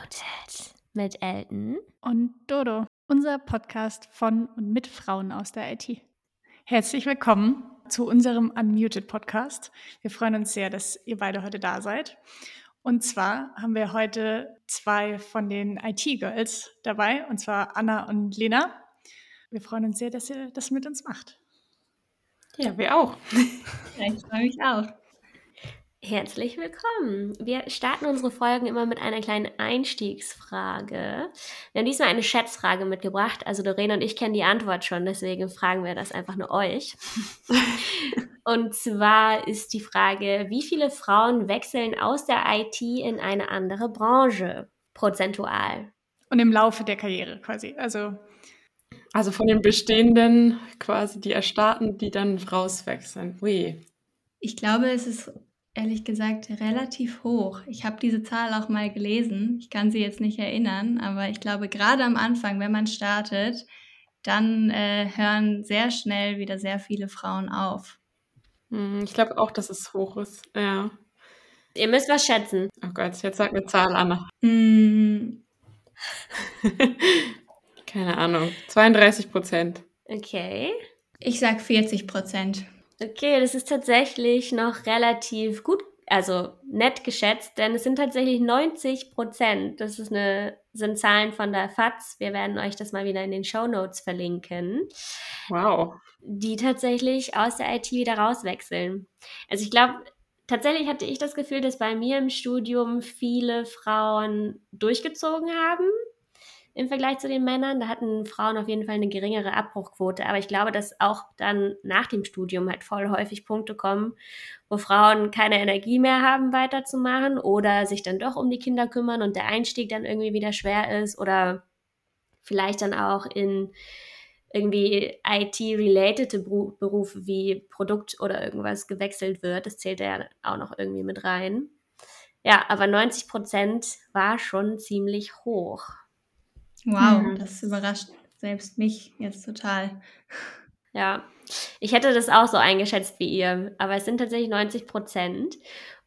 Unmuted mit Elton und Dodo, unser Podcast von und mit Frauen aus der IT. Herzlich willkommen zu unserem Unmuted-Podcast. Wir freuen uns sehr, dass ihr beide heute da seid. Und zwar haben wir heute zwei von den IT-Girls dabei, und zwar Anna und Lena. Wir freuen uns sehr, dass ihr das mit uns macht. Ja, wir auch. Ich freue mich auch. Herzlich willkommen. Wir starten unsere Folgen immer mit einer kleinen Einstiegsfrage. Wir haben diesmal eine Schätzfrage mitgebracht. Also Doreen und ich kennen die Antwort schon, deswegen fragen wir das einfach nur euch. Und zwar ist die Frage, wie viele Frauen wechseln aus der IT in eine andere Branche, prozentual? Und im Laufe der Karriere quasi. Also von den Bestehenden quasi, die erstarten, die dann rauswechseln. Ui. Ich glaube, es ist ehrlich gesagt relativ hoch. Ich habe diese Zahl auch mal gelesen. Ich kann sie jetzt nicht erinnern, aber ich glaube, gerade am Anfang, wenn man startet, dann hören sehr schnell wieder sehr viele Frauen auf. Ich glaube auch, dass es hoch ist, ja. Ihr müsst was schätzen. Oh Gott, jetzt sag eine Zahl, Anna. Keine Ahnung, 32%. Okay. Ich sag 40%. Okay, das ist tatsächlich noch relativ gut, also nett geschätzt, denn es sind tatsächlich 90%. Das ist sind Zahlen von der FAZ. Wir werden euch das mal wieder in den Shownotes verlinken. Wow. Die tatsächlich aus der IT wieder rauswechseln. Also ich glaube, tatsächlich hatte ich das Gefühl, dass bei mir im Studium viele Frauen durchgezogen haben im Vergleich zu den Männern. Da hatten Frauen auf jeden Fall eine geringere Abbruchquote. Aber ich glaube, dass auch dann nach dem Studium halt voll häufig Punkte kommen, wo Frauen keine Energie mehr haben, weiterzumachen oder sich dann doch um die Kinder kümmern und der Einstieg dann irgendwie wieder schwer ist oder vielleicht dann auch in irgendwie IT-related Berufe wie Produkt oder irgendwas gewechselt wird. Das zählt ja auch noch irgendwie mit rein. Ja, aber 90% war schon ziemlich hoch. Wow, das überrascht selbst mich jetzt total. Ja, ich hätte das auch so eingeschätzt wie ihr, aber es sind tatsächlich 90%.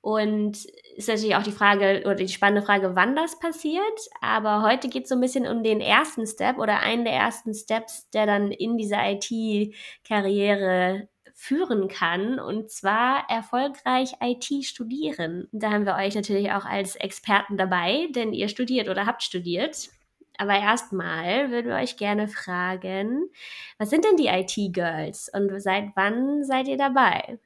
Und ist natürlich auch die Frage oder die spannende Frage, wann das passiert. Aber heute geht es so ein bisschen um den ersten Step oder einen der ersten Steps, der dann in diese IT-Karriere führen kann, und zwar erfolgreich IT studieren. Da haben wir euch natürlich auch als Experten dabei, denn ihr studiert oder habt studiert. Aber erstmal würden wir euch gerne fragen, was sind denn die IT-Girls und seit wann seid ihr dabei?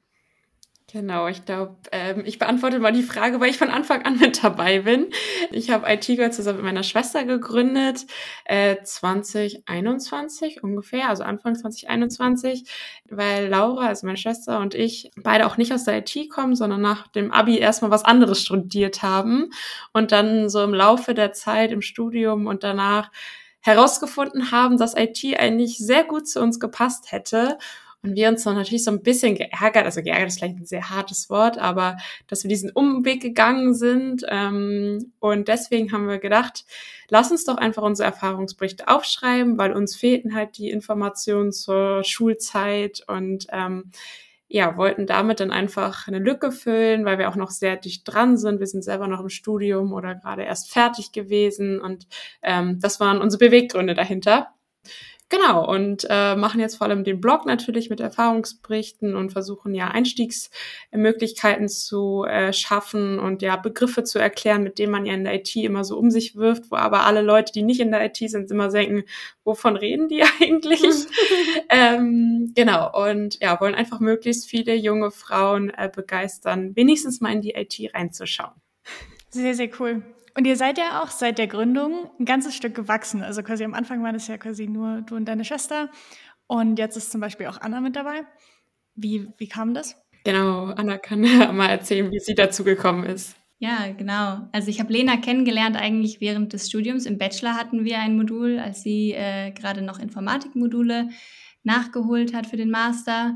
Genau, ich glaube, ich beantworte mal die Frage, weil ich von Anfang an mit dabei bin. Ich habe IT-Girls zusammen mit meiner Schwester gegründet, 2021 ungefähr, also Anfang 2021, weil Laura, also meine Schwester und ich, beide auch nicht aus der IT kommen, sondern nach dem Abi erstmal was anderes studiert haben und dann so im Laufe der Zeit im Studium und danach herausgefunden haben, dass IT eigentlich sehr gut zu uns gepasst hätte. Und wir uns dann natürlich so ein bisschen geärgert, also geärgert ist vielleicht ein sehr hartes Wort, aber dass wir diesen Umweg gegangen sind. Und deswegen haben wir gedacht, lass uns doch einfach unsere Erfahrungsberichte aufschreiben, weil uns fehlten halt die Informationen zur Schulzeit und wollten damit dann einfach eine Lücke füllen, weil wir auch noch sehr dicht dran sind. Wir sind selber noch im Studium oder gerade erst fertig gewesen und das waren unsere Beweggründe dahinter. Genau, und machen jetzt vor allem den Blog natürlich mit Erfahrungsberichten und versuchen ja Einstiegsmöglichkeiten zu schaffen und ja Begriffe zu erklären, mit denen man ja in der IT immer so um sich wirft, wo aber alle Leute, die nicht in der IT sind, immer denken, wovon reden die eigentlich? Genau, und ja, wollen einfach möglichst viele junge Frauen begeistern, wenigstens mal in die IT reinzuschauen. Sehr, sehr cool. Und ihr seid ja auch seit der Gründung ein ganzes Stück gewachsen. Also quasi am Anfang war das ja quasi nur du und deine Schwester. Und jetzt ist zum Beispiel auch Anna mit dabei. Wie kam das? Genau, Anna kann ja mal erzählen, wie sie dazu gekommen ist. Ja, genau. Also ich habe Lena kennengelernt eigentlich während des Studiums. Im Bachelor hatten wir ein Modul, als sie gerade noch Informatikmodule nachgeholt hat für den Master.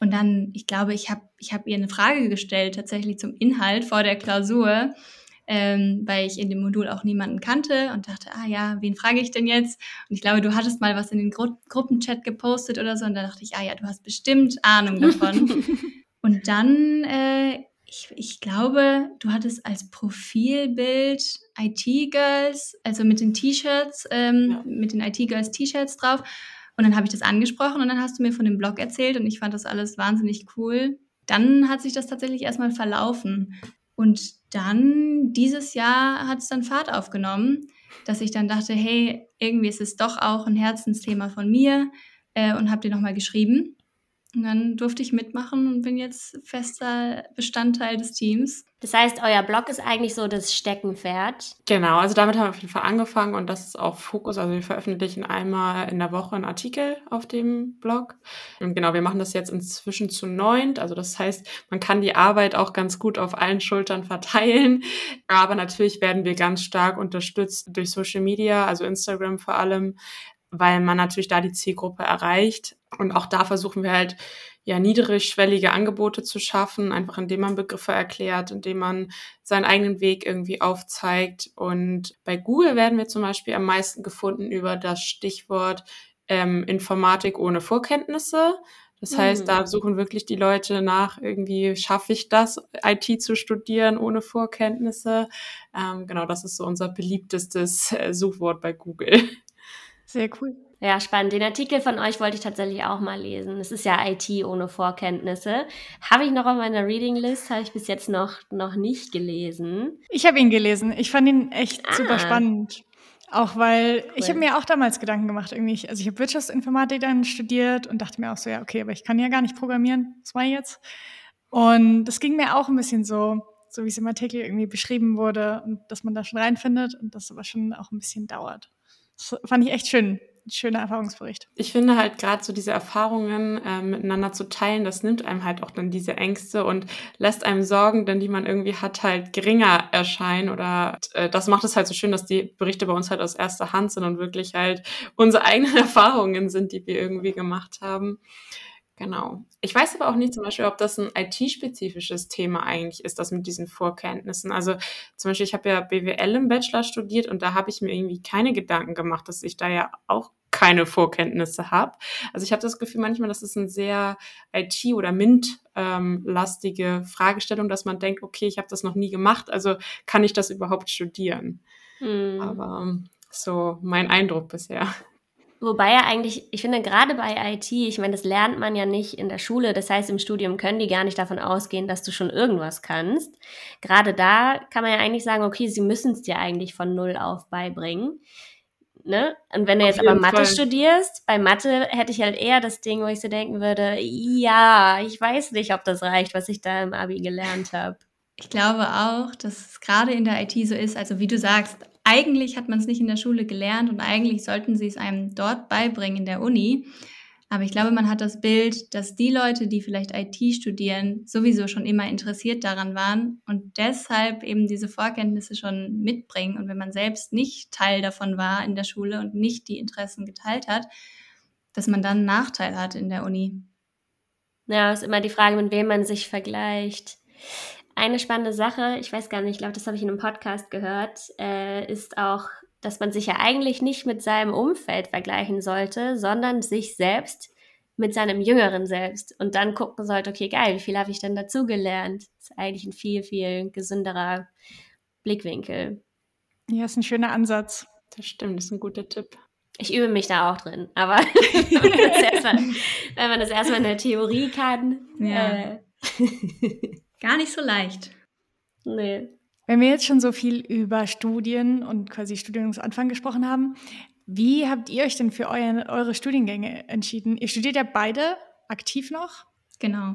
Und dann, ich glaube, ich hab ihr eine Frage gestellt, tatsächlich zum Inhalt vor der Klausur. Weil ich in dem Modul auch niemanden kannte und dachte, wen frage ich denn jetzt? Und ich glaube, du hattest mal was in den Gruppenchat gepostet oder so und da dachte ich, du hast bestimmt Ahnung davon. Und dann ich glaube, du hattest als Profilbild IT-Girls, also mit den T-Shirts, mit den IT-Girls-T-Shirts drauf. Und dann habe ich das angesprochen und dann hast du mir von dem Blog erzählt und ich fand das alles wahnsinnig cool. Dann hat sich das tatsächlich erstmal verlaufen. Und dann, dieses Jahr, hat es dann Fahrt aufgenommen, dass ich dann dachte, hey, irgendwie ist es doch auch ein Herzensthema von mir und habe dir nochmal geschrieben. Und dann durfte ich mitmachen und bin jetzt fester Bestandteil des Teams. Das heißt, euer Blog ist eigentlich so das Steckenpferd? Genau, also damit haben wir auf jeden Fall angefangen und das ist auch Fokus. Also wir veröffentlichen einmal in der Woche einen Artikel auf dem Blog. Und genau, wir machen das jetzt inzwischen zu 9. Also das heißt, man kann die Arbeit auch ganz gut auf allen Schultern verteilen. Aber natürlich werden wir ganz stark unterstützt durch Social Media, also Instagram vor allem, weil man natürlich da die Zielgruppe erreicht. Und auch da versuchen wir halt, ja, niedrigschwellige Angebote zu schaffen, einfach indem man Begriffe erklärt, indem man seinen eigenen Weg irgendwie aufzeigt. Und bei Google werden wir zum Beispiel am meisten gefunden über das Stichwort Informatik ohne Vorkenntnisse. Das heißt, da suchen wirklich die Leute nach, irgendwie schaffe ich das, IT zu studieren ohne Vorkenntnisse. Genau, das ist so unser beliebtestes Suchwort bei Google. Sehr cool. Ja, spannend. Den Artikel von euch wollte ich tatsächlich auch mal lesen. Es ist ja IT ohne Vorkenntnisse. Habe ich noch auf meiner Reading-List, habe ich bis jetzt noch nicht gelesen. Ich habe ihn gelesen. Ich fand ihn echt super spannend. Auch weil, cool. Ich habe mir auch damals Gedanken gemacht. Irgendwie, also ich habe Wirtschaftsinformatik dann studiert und dachte mir auch so, ja, okay, aber ich kann ja gar nicht programmieren. Was war jetzt? Und das ging mir auch ein bisschen so wie es im Artikel irgendwie beschrieben wurde und dass man da schon reinfindet und das aber schon auch ein bisschen dauert. Das fand ich echt schön. Ein schöner Erfahrungsbericht. Ich finde halt gerade so diese Erfahrungen miteinander zu teilen, das nimmt einem halt auch dann diese Ängste und lässt einem Sorgen, denn die man irgendwie hat, halt geringer erscheinen oder das macht es halt so schön, dass die Berichte bei uns halt aus erster Hand sind und wirklich halt unsere eigenen Erfahrungen sind, die wir irgendwie gemacht haben. Genau. Ich weiß aber auch nicht zum Beispiel, ob das ein IT-spezifisches Thema eigentlich ist, das mit diesen Vorkenntnissen. Also zum Beispiel, ich habe ja BWL im Bachelor studiert und da habe ich mir irgendwie keine Gedanken gemacht, dass ich da ja auch keine Vorkenntnisse habe. Also ich habe das Gefühl manchmal, das ist eine sehr IT- oder MINT-lastige Fragestellung, dass man denkt, okay, ich habe das noch nie gemacht, also kann ich das überhaupt studieren? Aber so mein Eindruck bisher. Wobei ja eigentlich, ich finde gerade bei IT, ich meine, das lernt man ja nicht in der Schule. Das heißt, im Studium können die gar nicht davon ausgehen, dass du schon irgendwas kannst. Gerade da kann man ja eigentlich sagen, okay, sie müssen es dir eigentlich von Null auf beibringen. Ne? Und wenn du jetzt aber Mathe studierst, bei Mathe hätte ich halt eher das Ding, wo ich so denken würde, ja, ich weiß nicht, ob das reicht, was ich da im Abi gelernt habe. Ich glaube auch, dass es gerade in der IT so ist, also wie du sagst, eigentlich hat man es nicht in der Schule gelernt und eigentlich sollten sie es einem dort beibringen in der Uni. Aber ich glaube, man hat das Bild, dass die Leute, die vielleicht IT studieren, sowieso schon immer interessiert daran waren und deshalb eben diese Vorkenntnisse schon mitbringen. Und wenn man selbst nicht Teil davon war in der Schule und nicht die Interessen geteilt hat, dass man dann einen Nachteil hat in der Uni. Ja, ist immer die Frage, mit wem man sich vergleicht. Eine spannende Sache, ich weiß gar nicht, ich glaube, das habe ich in einem Podcast gehört, ist auch, dass man sich ja eigentlich nicht mit seinem Umfeld vergleichen sollte, sondern sich selbst mit seinem jüngeren Selbst und dann gucken sollte, okay, geil, wie viel habe ich denn dazugelernt? Das ist eigentlich ein viel, viel gesünderer Blickwinkel. Ja, ist ein schöner Ansatz. Das stimmt, das ist ein guter Tipp. Ich übe mich da auch drin, aber wenn man das erstmal in der Theorie kann. Ja. Gar nicht so leicht. Nee. Wenn wir jetzt schon so viel über Studien und quasi Studienanfang gesprochen haben, wie habt ihr euch denn für eure Studiengänge entschieden? Ihr studiert ja beide aktiv noch. Genau.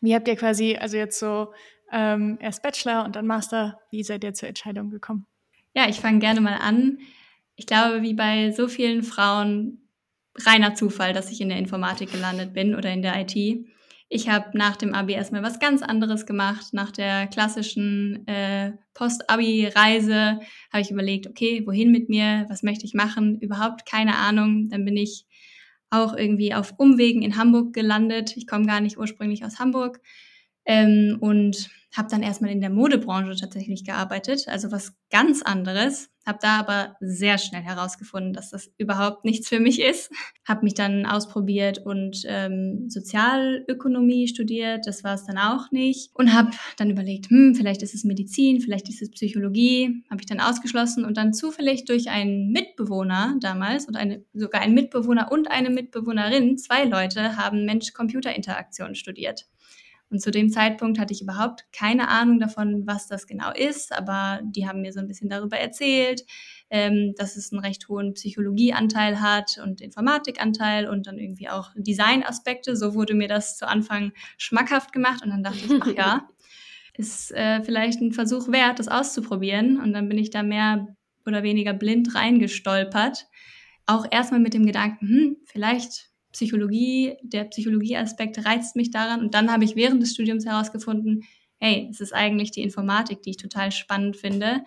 Wie habt ihr quasi, also jetzt so erst Bachelor und dann Master, wie seid ihr zur Entscheidung gekommen? Ja, ich fange gerne mal an. Ich glaube, wie bei so vielen Frauen, reiner Zufall, dass ich in der Informatik gelandet bin oder in der IT. Ich habe nach dem Abi erstmal was ganz anderes gemacht. Nach der klassischen Post-Abi-Reise habe ich überlegt, okay, wohin mit mir? Was möchte ich machen? Überhaupt keine Ahnung. Dann bin ich auch irgendwie auf Umwegen in Hamburg gelandet. Ich komme gar nicht ursprünglich aus Hamburg und habe dann erstmal in der Modebranche tatsächlich gearbeitet, also was ganz anderes, habe da aber sehr schnell herausgefunden, dass das überhaupt nichts für mich ist. Habe mich dann ausprobiert und Sozialökonomie studiert, das war es dann auch nicht. Und habe dann überlegt, vielleicht ist es Medizin, vielleicht ist es Psychologie, habe ich dann ausgeschlossen und dann zufällig durch einen Mitbewohner damals und sogar einen Mitbewohner und eine Mitbewohnerin, 2 Leute, haben Mensch-Computer-Interaktion studiert. Und zu dem Zeitpunkt hatte ich überhaupt keine Ahnung davon, was das genau ist, aber die haben mir so ein bisschen darüber erzählt, dass es einen recht hohen Psychologieanteil hat und Informatikanteil und dann irgendwie auch Designaspekte. So wurde mir das zu Anfang schmackhaft gemacht und dann dachte ich, ach ja, ist vielleicht ein Versuch wert, das auszuprobieren. Und dann bin ich da mehr oder weniger blind reingestolpert. Auch erstmal mit dem Gedanken, vielleicht Psychologie, der Psychologieaspekt reizt mich daran. Und dann habe ich während des Studiums herausgefunden, hey, es ist eigentlich die Informatik, die ich total spannend finde,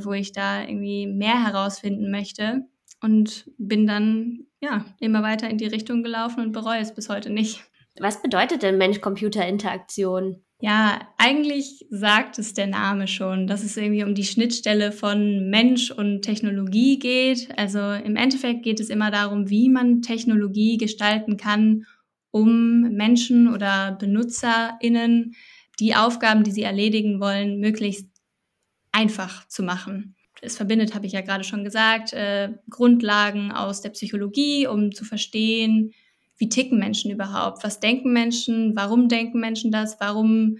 wo ich da irgendwie mehr herausfinden möchte. Und bin dann ja immer weiter in die Richtung gelaufen und bereue es bis heute nicht. Was bedeutet denn Mensch-Computer-Interaktion? Ja, eigentlich sagt es der Name schon, dass es irgendwie um die Schnittstelle von Mensch und Technologie geht. Also im Endeffekt geht es immer darum, wie man Technologie gestalten kann, um Menschen oder BenutzerInnen die Aufgaben, die sie erledigen wollen, möglichst einfach zu machen. Es verbindet, habe ich ja gerade schon gesagt, Grundlagen aus der Psychologie, um zu verstehen, wie ticken Menschen überhaupt? Was denken Menschen? Warum denken Menschen das? Warum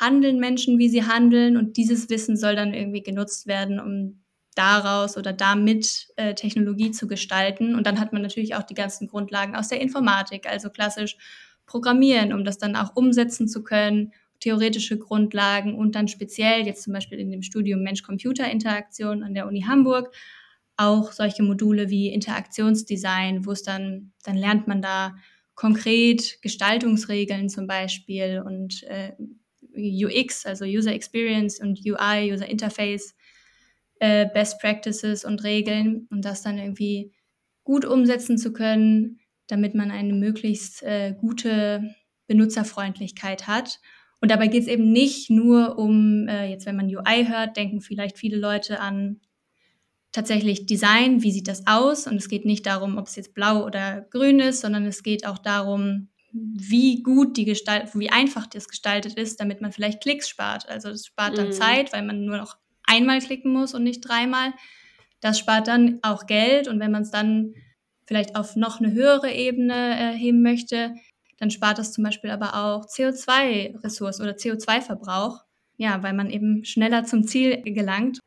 handeln Menschen, wie sie handeln? Und dieses Wissen soll dann irgendwie genutzt werden, um daraus oder damit Technologie zu gestalten. Und dann hat man natürlich auch die ganzen Grundlagen aus der Informatik, also klassisch Programmieren, um das dann auch umsetzen zu können, theoretische Grundlagen und dann speziell jetzt zum Beispiel in dem Studium Mensch-Computer-Interaktion an der Uni Hamburg auch solche Module wie Interaktionsdesign, wo es dann lernt man da konkret Gestaltungsregeln zum Beispiel und UX, also User Experience und UI, User Interface, Best Practices und Regeln, um das dann irgendwie gut umsetzen zu können, damit man eine möglichst gute Benutzerfreundlichkeit hat. Und dabei geht es eben nicht nur um, jetzt wenn man UI hört, denken vielleicht viele Leute an tatsächlich Design, wie sieht das aus? Und es geht nicht darum, ob es jetzt blau oder grün ist, sondern es geht auch darum, wie einfach das gestaltet ist, damit man vielleicht Klicks spart. Also es spart dann Zeit, weil man nur noch einmal klicken muss und nicht 3-mal. Das spart dann auch Geld. Und wenn man es dann vielleicht auf noch eine höhere Ebene heben möchte, dann spart das zum Beispiel aber auch CO2-Ressourcen oder CO2-Verbrauch. Ja, weil man eben schneller zum Ziel gelangt.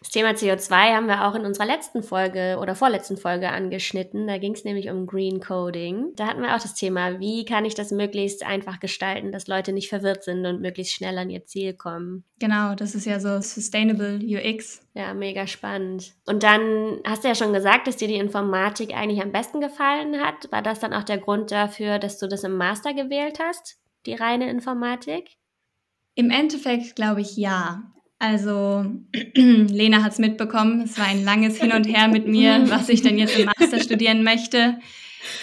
Das Thema CO2 haben wir auch in unserer letzten Folge oder vorletzten Folge angeschnitten. Da ging es nämlich um Green Coding. Da hatten wir auch das Thema, wie kann ich das möglichst einfach gestalten, dass Leute nicht verwirrt sind und möglichst schnell an ihr Ziel kommen. Genau, das ist ja so Sustainable UX. Ja, mega spannend. Und dann hast du ja schon gesagt, dass dir die Informatik eigentlich am besten gefallen hat. War das dann auch der Grund dafür, dass du das im Master gewählt hast, die reine Informatik? Im Endeffekt glaube ich ja. Also, Lena hat es mitbekommen, es war ein langes Hin und Her mit mir, was ich denn jetzt im Master studieren möchte.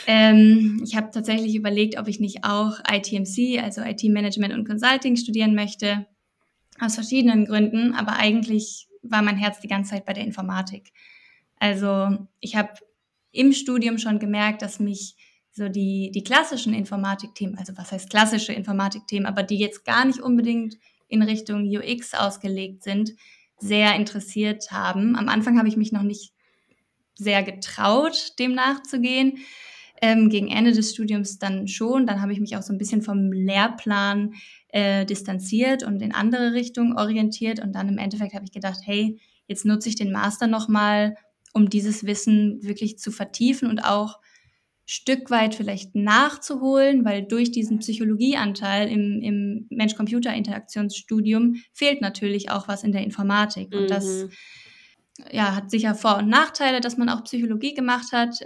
Ich habe tatsächlich überlegt, ob ich nicht auch ITMC, also IT Management und Consulting studieren möchte, aus verschiedenen Gründen, aber eigentlich war mein Herz die ganze Zeit bei der Informatik. Also, ich habe im Studium schon gemerkt, dass mich so die klassischen Informatikthemen, also was heißt klassische Informatikthemen, aber die jetzt gar nicht unbedingt in Richtung UX ausgelegt sind, sehr interessiert haben. Am Anfang habe ich mich noch nicht sehr getraut, dem nachzugehen. Gegen Ende des Studiums dann schon. Dann habe ich mich auch so ein bisschen vom Lehrplan distanziert und in andere Richtungen orientiert. Und dann im Endeffekt habe ich gedacht, hey, jetzt nutze ich den Master nochmal, um dieses Wissen wirklich zu vertiefen und auch Stück weit vielleicht nachzuholen, weil durch diesen Psychologieanteil im Mensch-Computer-Interaktionsstudium fehlt natürlich auch was in der Informatik. Und das hat sicher Vor- und Nachteile, dass man auch Psychologie gemacht hat,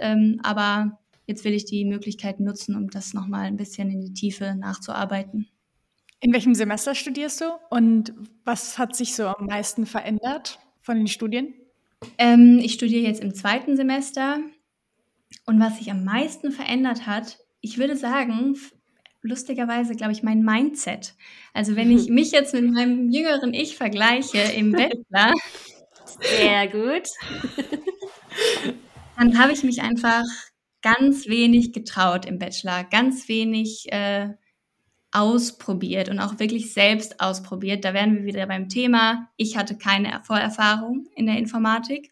aber jetzt will ich die Möglichkeit nutzen, um das nochmal ein bisschen in die Tiefe nachzuarbeiten. In welchem Semester studierst du und was hat sich so am meisten verändert von den Studien? Ich studiere jetzt im 2. Semester. Und was sich am meisten verändert hat, ich würde sagen, lustigerweise, glaube ich, mein Mindset. Also wenn ich mich jetzt mit meinem jüngeren Ich vergleiche im Bachelor, sehr gut, dann habe ich mich einfach ganz wenig getraut im Bachelor, ganz wenig ausprobiert und auch wirklich selbst ausprobiert. Da wären wir wieder beim Thema. Ich hatte keine Vorerfahrung in der Informatik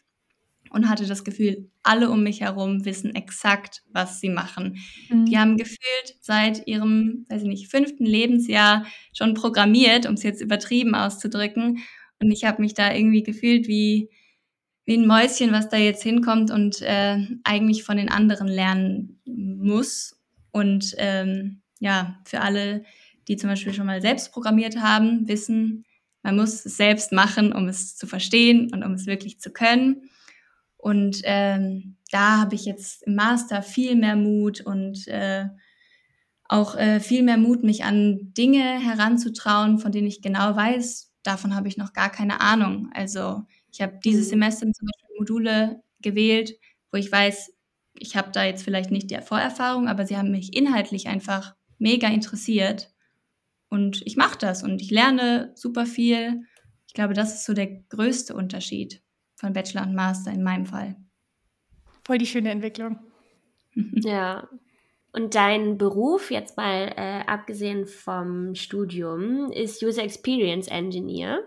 und hatte das Gefühl, alle um mich herum wissen exakt, was sie machen. Mhm. Die haben gefühlt seit ihrem, weiß ich nicht, 5. Lebensjahr schon programmiert, um es jetzt übertrieben auszudrücken. Und ich habe mich da irgendwie gefühlt wie ein Mäuschen, was da jetzt hinkommt und eigentlich von den anderen lernen muss. Und ja, für alle, die zum Beispiel schon mal selbst programmiert haben, wissen, man muss es selbst machen, um es zu verstehen und um es wirklich zu können. Und da habe ich jetzt im Master viel mehr Mut und auch viel mehr Mut, mich an Dinge heranzutrauen, von denen ich genau weiß, davon habe ich noch gar keine Ahnung. Also ich habe dieses Semester zum Beispiel Module gewählt, wo ich weiß, ich habe da jetzt vielleicht nicht die Vorerfahrung, aber sie haben mich inhaltlich einfach mega interessiert und ich mache das und ich lerne super viel. Ich glaube, das ist so der größte Unterschied von Bachelor und Master in meinem Fall. Voll die schöne Entwicklung. Ja, und dein Beruf, jetzt mal abgesehen vom Studium, ist User Experience Engineer.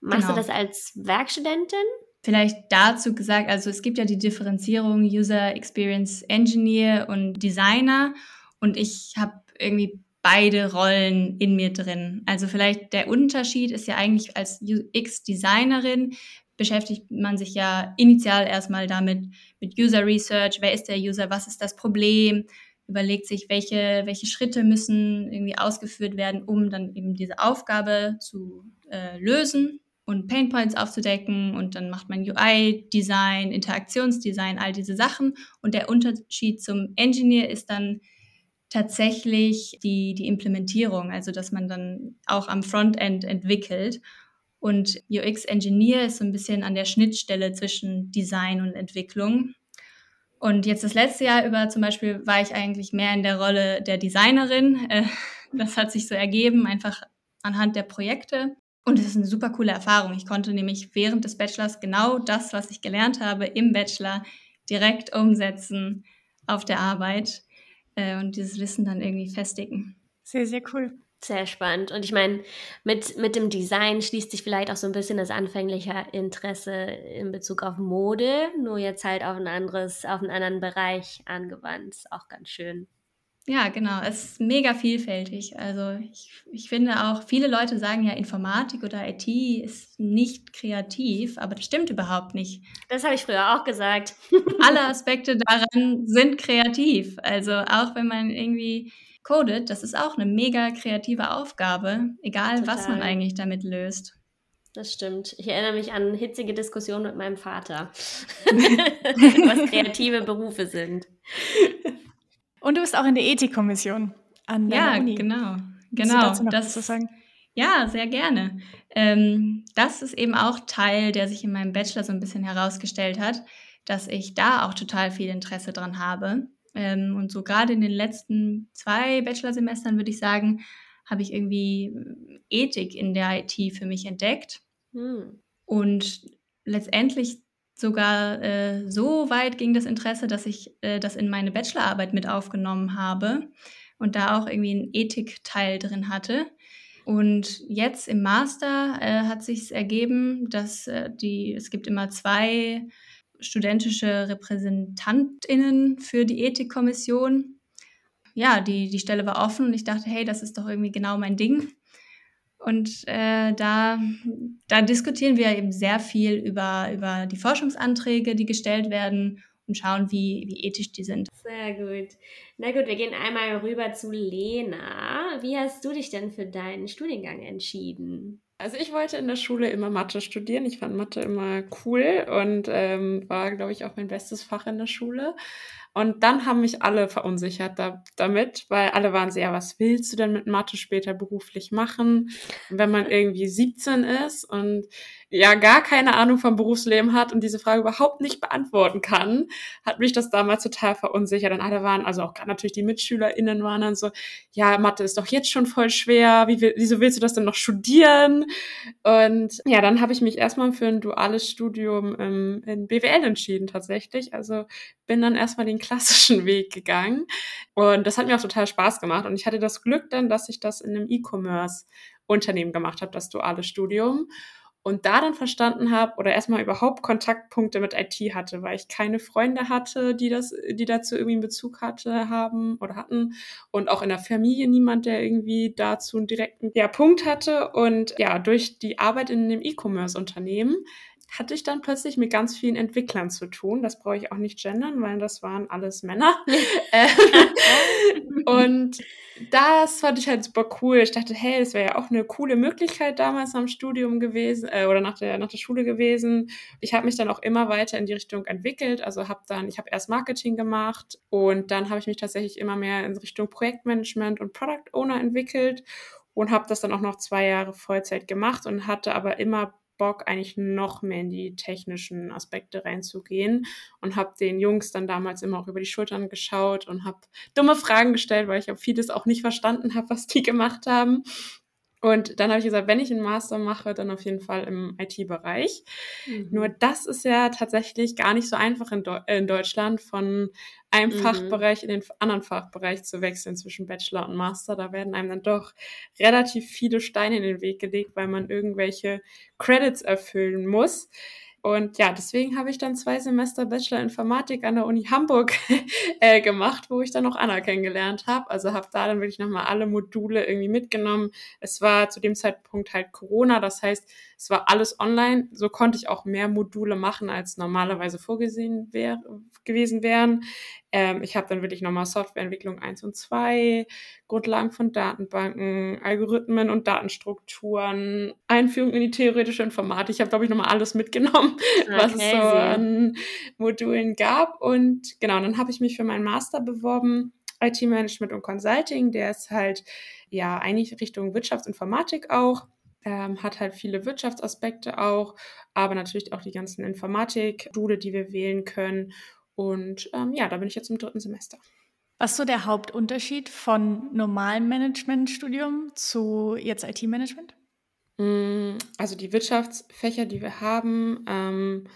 Machst du das als Werkstudentin? Vielleicht dazu gesagt, also es gibt ja die Differenzierung User Experience Engineer und Designer und ich habe irgendwie beide Rollen in mir drin. Also vielleicht der Unterschied ist ja eigentlich, als UX-Designerin beschäftigt man sich ja initial erstmal damit, mit User Research, wer ist der User, was ist das Problem, überlegt sich, welche Schritte müssen irgendwie ausgeführt werden, um dann eben diese Aufgabe zu lösen und Painpoints aufzudecken und dann macht man UI-Design, Interaktionsdesign, all diese Sachen. Und der Unterschied zum Engineer ist dann tatsächlich die Implementierung, also dass man dann auch am Frontend entwickelt. Und UX-Engineer ist so ein bisschen an der Schnittstelle zwischen Design und Entwicklung. Und jetzt das letzte Jahr über zum Beispiel war ich eigentlich mehr in der Rolle der Designerin. Das hat sich so ergeben, einfach anhand der Projekte. Und es ist eine super coole Erfahrung. Ich konnte nämlich während des Bachelors genau das, was ich gelernt habe, im Bachelor direkt umsetzen auf der Arbeit und dieses Wissen dann irgendwie festigen. Sehr, sehr cool. Sehr spannend. Und ich meine, mit dem Design schließt sich vielleicht auch so ein bisschen das anfängliche Interesse in Bezug auf Mode, nur jetzt halt auf einen anderen Bereich angewandt. Ist auch ganz schön. Ja, genau. Es ist mega vielfältig. Also ich finde auch, viele Leute sagen ja, Informatik oder IT ist nicht kreativ, aber das stimmt überhaupt nicht. Das habe ich früher auch gesagt. Alle Aspekte daran sind kreativ. Also auch wenn man irgendwie codet, das ist auch eine mega kreative Aufgabe, egal was man eigentlich damit löst. Das stimmt. Ich erinnere mich an hitzige Diskussionen mit meinem Vater, was kreative Berufe sind. Und du bist auch in der Ethikkommission an der Uni. Genau. Dazu noch was zu sagen? Ja, sehr gerne. Das ist eben auch Teil, der sich in meinem Bachelor so ein bisschen herausgestellt hat, dass ich da auch total viel Interesse dran habe. Und so gerade in den letzten 2 Bachelorsemestern, würde ich sagen, habe ich irgendwie Ethik in der IT für mich entdeckt. Und letztendlich sogar so weit ging das Interesse, dass ich das in meine Bachelorarbeit mit aufgenommen habe und da auch irgendwie einen Ethikteil drin hatte. Und jetzt im Master hat sich's ergeben, dass es gibt immer 2 studentische RepräsentantInnen für die Ethikkommission. Ja, die Stelle war offen und ich dachte, hey, das ist doch irgendwie genau mein Ding. Und da diskutieren wir eben sehr viel über die Forschungsanträge, die gestellt werden und schauen, wie ethisch die sind. Sehr gut. Na gut, wir gehen einmal rüber zu Lena. Wie hast du dich denn für deinen Studiengang entschieden? Also ich wollte in der Schule immer Mathe studieren. Ich fand Mathe immer cool und war, glaube ich, auch mein bestes Fach in der Schule. Und dann haben mich alle verunsichert damit, weil alle waren so, ja, was willst du denn mit Mathe später beruflich machen, wenn man irgendwie 17 ist? Und ja gar keine Ahnung vom Berufsleben hat und diese Frage überhaupt nicht beantworten kann, hat mich das damals total verunsichert. Und alle waren, also auch gerade natürlich die MitschülerInnen waren dann so, ja, Mathe ist doch jetzt schon voll schwer, wieso willst du das denn noch studieren? Und ja, dann habe ich mich erstmal für ein duales Studium in BWL entschieden tatsächlich. Also bin dann erstmal den klassischen Weg gegangen. Und das hat mir auch total Spaß gemacht. Und ich hatte das Glück dann, dass ich das in einem E-Commerce-Unternehmen gemacht habe, das duale Studium. Und da dann verstanden habe oder erstmal überhaupt Kontaktpunkte mit IT hatte, weil ich keine Freunde hatte, die dazu irgendwie einen Bezug hatten. Und auch in der Familie niemand, der irgendwie dazu einen direkten Punkt hatte. Und ja, durch die Arbeit in dem E-Commerce-Unternehmen hatte ich dann plötzlich mit ganz vielen Entwicklern zu tun. Das brauche ich auch nicht gendern, weil das waren alles Männer. Und das fand ich halt super cool. Ich dachte, hey, das wäre ja auch eine coole Möglichkeit damals am Studium gewesen oder nach der Schule gewesen. Ich habe mich dann auch immer weiter in die Richtung entwickelt. Also ich habe erst Marketing gemacht und dann habe ich mich tatsächlich immer mehr in Richtung Projektmanagement und Product Owner entwickelt und habe das dann auch noch 2 Jahre Vollzeit gemacht und hatte aber immer Bock, eigentlich noch mehr in die technischen Aspekte reinzugehen und habe den Jungs dann damals immer auch über die Schultern geschaut und habe dumme Fragen gestellt, weil ich auch vieles auch nicht verstanden habe, was die gemacht haben. Und dann habe ich gesagt, wenn ich einen Master mache, dann auf jeden Fall im IT-Bereich. Mhm. Nur das ist ja tatsächlich gar nicht so einfach in Deutschland, von einem Fachbereich in den anderen Fachbereich zu wechseln zwischen Bachelor und Master. Da werden einem dann doch relativ viele Steine in den Weg gelegt, weil man irgendwelche Credits erfüllen muss. Und ja, deswegen habe ich dann 2 Semester Bachelor Informatik an der Uni Hamburg gemacht, wo ich dann noch Anna kennengelernt habe. Also habe da dann wirklich nochmal alle Module irgendwie mitgenommen. Es war zu dem Zeitpunkt halt Corona, das heißt, es war alles online. So konnte ich auch mehr Module machen, als normalerweise vorgesehen gewesen wären. Ich habe dann wirklich nochmal Softwareentwicklung 1 und 2, Grundlagen von Datenbanken, Algorithmen und Datenstrukturen, Einführung in die theoretische Informatik. Ich habe, glaube ich, nochmal alles mitgenommen, was es so an Modulen gab. Und genau, dann habe ich mich für meinen Master beworben, IT Management und Consulting. Der ist halt ja eigentlich Richtung Wirtschaftsinformatik auch. Hat halt viele Wirtschaftsaspekte auch, aber natürlich auch die ganzen Informatik-Module, die wir wählen können. Und da bin ich jetzt im 3. Semester. Was ist so der Hauptunterschied von normalem Managementstudium zu jetzt IT-Management? Also die Wirtschaftsfächer, die wir haben,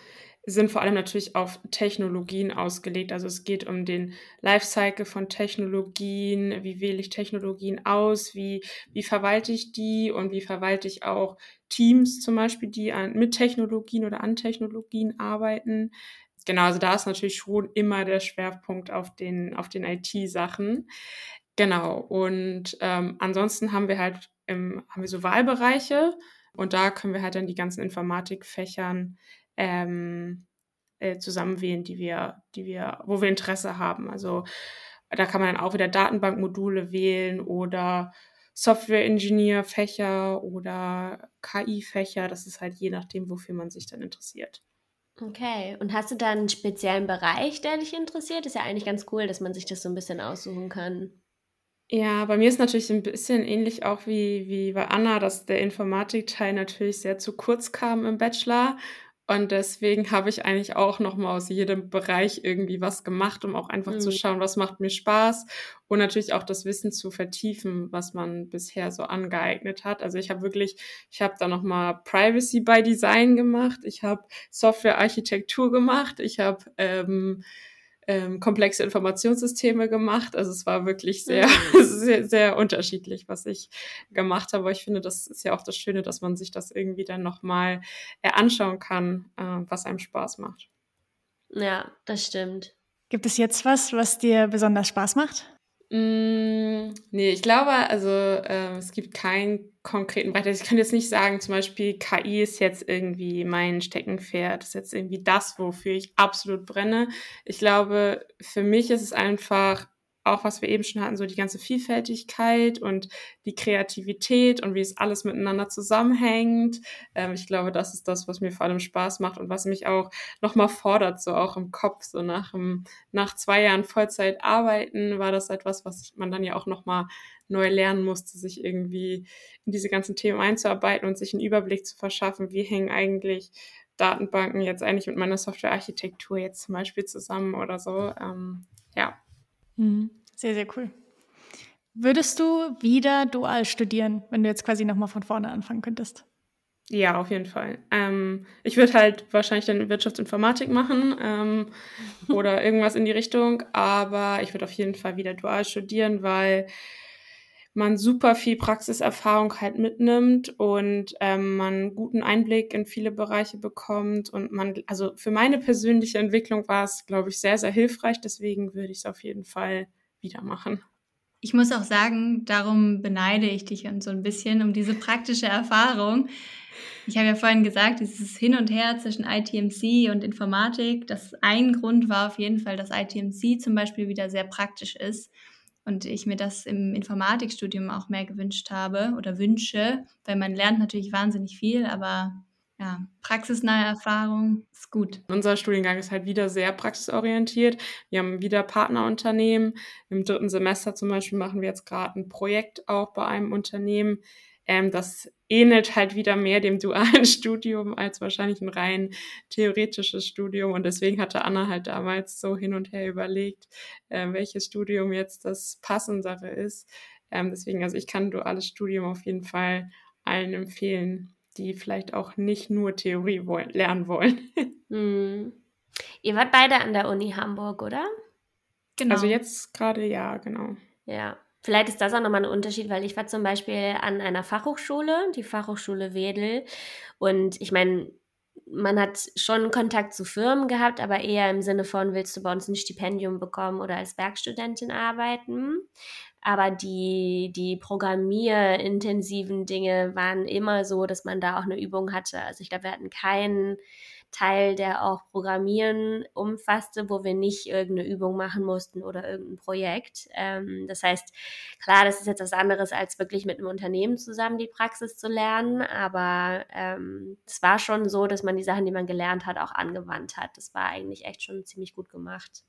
sind vor allem natürlich auf Technologien ausgelegt. Also es geht um den Lifecycle von Technologien, wie wähle ich Technologien aus, wie verwalte ich die und wie verwalte ich auch Teams zum Beispiel, die mit Technologien oder an Technologien arbeiten. Genau, also da ist natürlich schon immer der Schwerpunkt auf den IT-Sachen. Genau, und ansonsten haben wir so Wahlbereiche und da können wir halt dann die ganzen Informatikfächern zusammenwählen, wo wir Interesse haben. Also da kann man dann auch wieder Datenbankmodule wählen oder Software-Engineer-Fächer oder KI-Fächer. Das ist halt je nachdem, wofür man sich dann interessiert. Okay, und hast du da einen speziellen Bereich, der dich interessiert? Ist ja eigentlich ganz cool, dass man sich das so ein bisschen aussuchen kann. Ja, bei mir ist natürlich ein bisschen ähnlich auch wie bei Anna, dass der Informatikteil natürlich sehr zu kurz kam im Bachelor. Und deswegen habe ich eigentlich auch nochmal aus jedem Bereich irgendwie was gemacht, um auch einfach zu schauen, was macht mir Spaß und natürlich auch das Wissen zu vertiefen, was man bisher so angeeignet hat. Also ich habe da nochmal Privacy by Design gemacht, ich habe Softwarearchitektur gemacht, ich habe komplexe Informationssysteme gemacht. Also es war wirklich sehr, sehr, sehr unterschiedlich, was ich gemacht habe. Aber ich finde, das ist ja auch das Schöne, dass man sich das irgendwie dann nochmal anschauen kann, was einem Spaß macht. Ja, das stimmt. Gibt es jetzt was dir besonders Spaß macht? Nee, ich glaube, also es gibt keinen konkreten Bereich. Ich kann jetzt nicht sagen, zum Beispiel KI ist jetzt irgendwie mein Steckenpferd, ist jetzt irgendwie das, wofür ich absolut brenne. Ich glaube, für mich ist es einfach auch was wir eben schon hatten, so die ganze Vielfältigkeit und die Kreativität und wie es alles miteinander zusammenhängt. Ich glaube, das ist das, was mir vor allem Spaß macht und was mich auch nochmal fordert, so auch im Kopf. So nach 2 Jahren Vollzeit arbeiten war das etwas, was man dann ja auch nochmal neu lernen musste, sich irgendwie in diese ganzen Themen einzuarbeiten und sich einen Überblick zu verschaffen, wie hängen eigentlich Datenbanken jetzt eigentlich mit meiner Softwarearchitektur jetzt zum Beispiel zusammen oder so. Ja. Sehr, sehr cool. Würdest du wieder dual studieren, wenn du jetzt quasi nochmal von vorne anfangen könntest? Ja, auf jeden Fall. Ich würde halt wahrscheinlich dann Wirtschaftsinformatik machen oder irgendwas in die Richtung, aber ich würde auf jeden Fall wieder dual studieren, weil man super viel Praxiserfahrung halt mitnimmt und man guten Einblick in viele Bereiche bekommt und also für meine persönliche Entwicklung war es, glaube ich, sehr, sehr hilfreich, deswegen würde ich es auf jeden Fall wieder machen. Ich muss auch sagen, darum beneide ich dich so ein bisschen um diese praktische Erfahrung. Ich habe ja vorhin gesagt, dieses Hin und Her zwischen ITMC und Informatik, das ein Grund war auf jeden Fall, dass ITMC zum Beispiel wieder sehr praktisch ist. Und ich mir das im Informatikstudium auch mehr gewünscht habe oder wünsche, weil man lernt natürlich wahnsinnig viel, aber ja, praxisnahe Erfahrung ist gut. Unser Studiengang ist halt wieder sehr praxisorientiert. Wir haben wieder Partnerunternehmen. Im 3. Semester zum Beispiel machen wir jetzt gerade ein Projekt auch bei einem Unternehmen. Das ähnelt halt wieder mehr dem dualen Studium als wahrscheinlich ein rein theoretisches Studium. Und deswegen hatte Anna halt damals so hin und her überlegt, welches Studium jetzt das passendere ist. Deswegen, also ich kann ein duales Studium auf jeden Fall allen empfehlen, die vielleicht auch nicht nur Theorie lernen wollen. Mhm. Ihr wart beide an der Uni Hamburg, oder? Genau. Also jetzt gerade, ja, genau. Ja. Vielleicht ist das auch nochmal ein Unterschied, weil ich war zum Beispiel an einer Fachhochschule, die Fachhochschule Wedel. Und ich meine, man hat schon Kontakt zu Firmen gehabt, aber eher im Sinne von, willst du bei uns ein Stipendium bekommen oder als Werkstudentin arbeiten? Aber die programmierintensiven Dinge waren immer so, dass man da auch eine Übung hatte. Also ich glaube, wir hatten keinen Teil, der auch Programmieren umfasste, wo wir nicht irgendeine Übung machen mussten oder irgendein Projekt. Das heißt, klar, das ist jetzt was anderes, als wirklich mit einem Unternehmen zusammen die Praxis zu lernen, aber es war schon so, dass man die Sachen, die man gelernt hat, auch angewandt hat. Das war eigentlich echt schon ziemlich gut gemacht.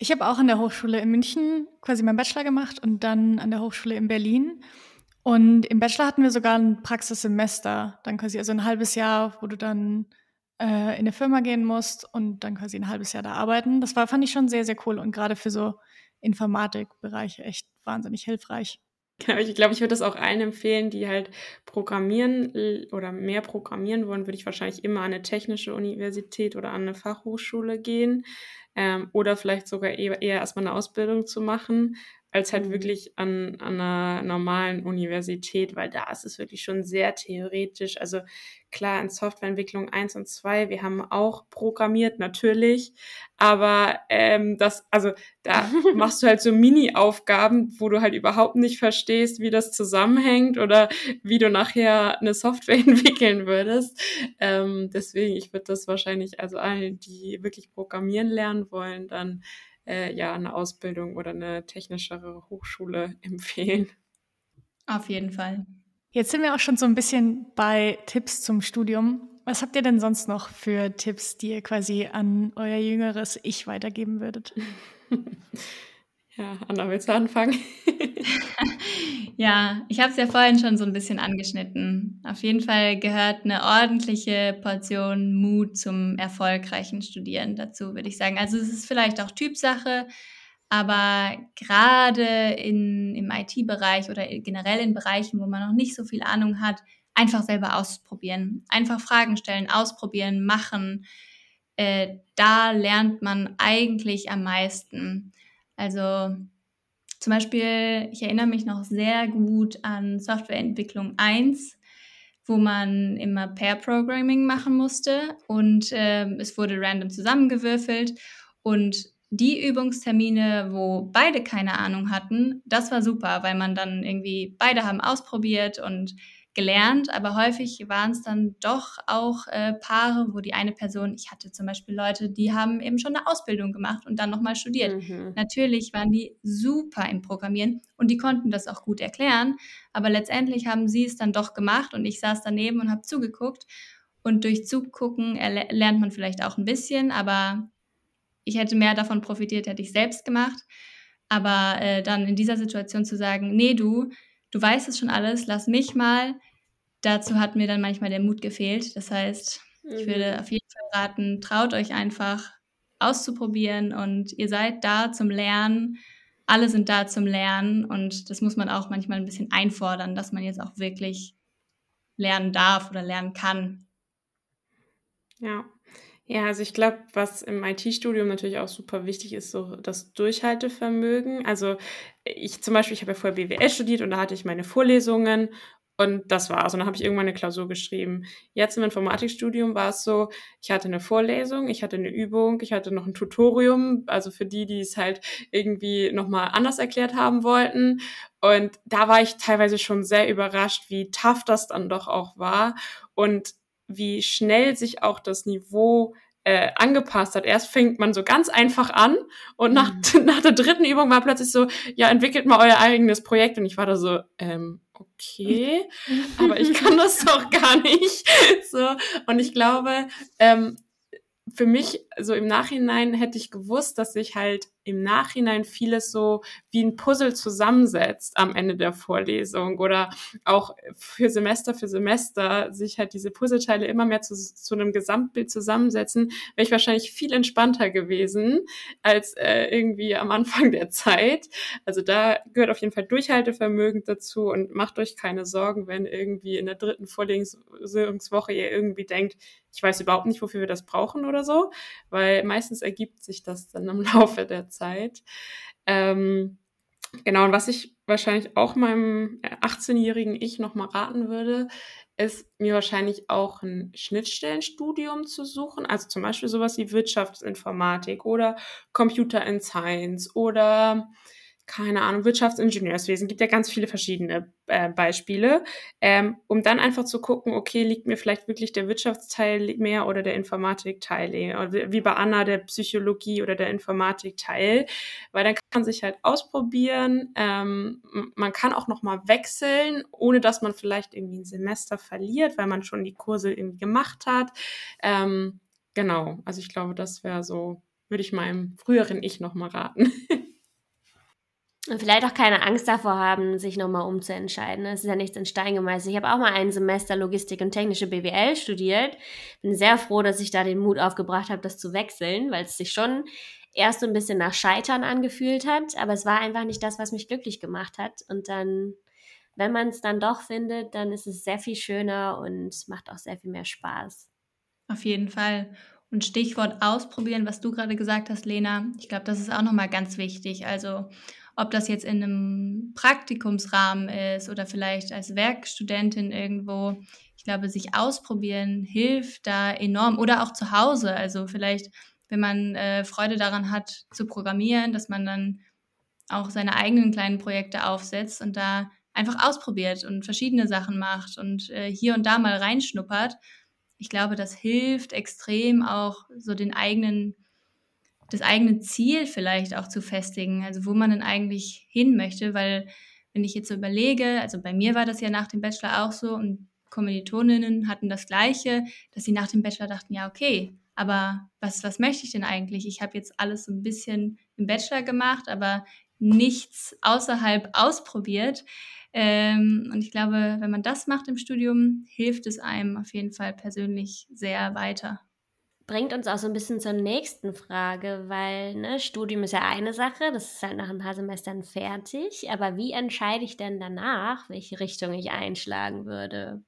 Ich habe auch an der Hochschule in München quasi meinen Bachelor gemacht und dann an der Hochschule in Berlin. Und im Bachelor hatten wir sogar ein Praxissemester, dann quasi also ein halbes Jahr, wo du dann in eine Firma gehen musst und dann quasi ein halbes Jahr da arbeiten. Das fand ich schon sehr, sehr cool und gerade für so Informatikbereiche echt wahnsinnig hilfreich. Ich glaube, ich würde das auch allen empfehlen, die halt programmieren oder mehr programmieren wollen, würde ich wahrscheinlich immer an eine technische Universität oder an eine Fachhochschule gehen oder vielleicht sogar eher erstmal eine Ausbildung zu machen, als halt wirklich an einer normalen Universität, weil da ist es wirklich schon sehr theoretisch. Also klar, in Softwareentwicklung 1 und 2, wir haben auch programmiert, natürlich, aber da machst du halt so Mini-Aufgaben, wo du halt überhaupt nicht verstehst, wie das zusammenhängt oder wie du nachher eine Software entwickeln würdest. Deswegen, ich würde das wahrscheinlich, also allen, die wirklich programmieren lernen wollen, dann eine Ausbildung oder eine technischere Hochschule empfehlen. Auf jeden Fall. Jetzt sind wir auch schon so ein bisschen bei Tipps zum Studium. Was habt ihr denn sonst noch für Tipps, die ihr quasi an euer jüngeres Ich weitergeben würdet? Ja, Anna, willst du anfangen? Ja, ich habe es ja vorhin schon so ein bisschen angeschnitten. Auf jeden Fall gehört eine ordentliche Portion Mut zum erfolgreichen Studieren dazu, würde ich sagen. Also es ist vielleicht auch Typsache, aber gerade im IT-Bereich oder generell in Bereichen, wo man noch nicht so viel Ahnung hat, einfach selber ausprobieren. Einfach Fragen stellen, ausprobieren, machen. Da lernt man eigentlich am meisten. Also zum Beispiel, ich erinnere mich noch sehr gut an Softwareentwicklung 1, wo man immer Pair-Programming machen musste und es wurde random zusammengewürfelt und die Übungstermine, wo beide keine Ahnung hatten, das war super, weil man dann irgendwie, beide haben ausprobiert und gelernt, aber häufig waren es dann doch auch Paare, wo die eine Person, ich hatte zum Beispiel Leute, die haben eben schon eine Ausbildung gemacht und dann nochmal studiert. Mhm. Natürlich waren die super im Programmieren und die konnten das auch gut erklären, aber letztendlich haben sie es dann doch gemacht und ich saß daneben und habe zugeguckt. Und durch Zugucken lernt man vielleicht auch ein bisschen, aber ich hätte mehr davon profitiert, hätte ich selbst gemacht. Aber dann in dieser Situation zu sagen, nee, du weißt es schon alles, lass mich mal, dazu hat mir dann manchmal der Mut gefehlt. Das heißt, ich würde auf jeden Fall raten, traut euch einfach auszuprobieren und ihr seid da zum Lernen. Alle sind da zum Lernen und das muss man auch manchmal ein bisschen einfordern, dass man jetzt auch wirklich lernen darf oder lernen kann. Ja, also ich glaube, was im IT-Studium natürlich auch super wichtig ist, so das Durchhaltevermögen. Also ich habe ja vorher BWL studiert und da hatte ich meine Vorlesungen und das war's. Und dann habe ich irgendwann eine Klausur geschrieben. Jetzt im Informatikstudium war es so, ich hatte eine Vorlesung, ich hatte eine Übung, ich hatte noch ein Tutorium, also für die es halt irgendwie nochmal anders erklärt haben wollten. Und da war ich teilweise schon sehr überrascht, wie tough das dann doch auch war und wie schnell sich auch das Niveau angepasst hat. Erst fängt man so ganz einfach an und nach der dritten Übung war plötzlich so, ja, entwickelt mal euer eigenes Projekt. Und ich war da so, okay, aber ich kann das doch gar nicht. So. Und ich glaube, für mich, so im Nachhinein hätte ich gewusst, dass sich halt im Nachhinein vieles so wie ein Puzzle zusammensetzt am Ende der Vorlesung oder auch für Semester sich halt diese Puzzleteile immer mehr zu einem Gesamtbild zusammensetzen, wäre ich wahrscheinlich viel entspannter gewesen als irgendwie am Anfang der Zeit. Also da gehört auf jeden Fall Durchhaltevermögen dazu und macht euch keine Sorgen, wenn irgendwie in der dritten Vorlesungswoche ihr irgendwie denkt, ich weiß überhaupt nicht, wofür wir das brauchen oder so, weil meistens ergibt sich das dann im Laufe der Zeit. Genau, und was ich wahrscheinlich auch meinem 18-jährigen Ich nochmal raten würde, ist mir wahrscheinlich auch ein Schnittstellenstudium zu suchen, also zum Beispiel sowas wie Wirtschaftsinformatik oder Computer and Science oder keine Ahnung, Wirtschaftsingenieurswesen, gibt ja ganz viele verschiedene Beispiele, um dann einfach zu gucken, okay, liegt mir vielleicht wirklich der Wirtschaftsteil mehr oder der Informatikteil, wie bei Anna der Psychologie oder der Informatikteil, weil dann kann man sich halt ausprobieren, man kann auch nochmal wechseln, ohne dass man vielleicht irgendwie ein Semester verliert, weil man schon die Kurse irgendwie gemacht hat, genau, also ich glaube, das wäre so, würde ich meinem früheren Ich nochmal raten. Und vielleicht auch keine Angst davor haben, sich nochmal umzuentscheiden. Es ist ja nichts in Stein gemeißelt. Ich habe auch mal ein Semester Logistik und technische BWL studiert. Bin sehr froh, dass ich da den Mut aufgebracht habe, das zu wechseln, weil es sich schon erst so ein bisschen nach Scheitern angefühlt hat. Aber es war einfach nicht das, was mich glücklich gemacht hat. Und dann, wenn man es dann doch findet, dann ist es sehr viel schöner und macht auch sehr viel mehr Spaß. Auf jeden Fall. Und Stichwort ausprobieren, was du gerade gesagt hast, Lena. Ich glaube, das ist auch nochmal ganz wichtig. Also ob das jetzt in einem Praktikumsrahmen ist oder vielleicht als Werkstudentin irgendwo. Ich glaube, sich ausprobieren hilft da enorm. Oder auch zu Hause. Also vielleicht, wenn man Freude daran hat, zu programmieren, dass man dann auch seine eigenen kleinen Projekte aufsetzt und da einfach ausprobiert und verschiedene Sachen macht und hier und da mal reinschnuppert. Ich glaube, das hilft extrem auch so das eigene Ziel vielleicht auch zu festigen, also wo man denn eigentlich hin möchte, weil wenn ich jetzt so überlege, also bei mir war das ja nach dem Bachelor auch so und Kommilitoninnen hatten das Gleiche, dass sie nach dem Bachelor dachten, ja okay, aber was möchte ich denn eigentlich? Ich habe jetzt alles so ein bisschen im Bachelor gemacht, aber nichts außerhalb ausprobiert und ich glaube, wenn man das macht im Studium, hilft es einem auf jeden Fall persönlich sehr weiter. Bringt uns auch so ein bisschen zur nächsten Frage, weil Studium ist ja eine Sache, das ist halt nach ein paar Semestern fertig, aber wie entscheide ich denn danach, welche Richtung ich einschlagen würde?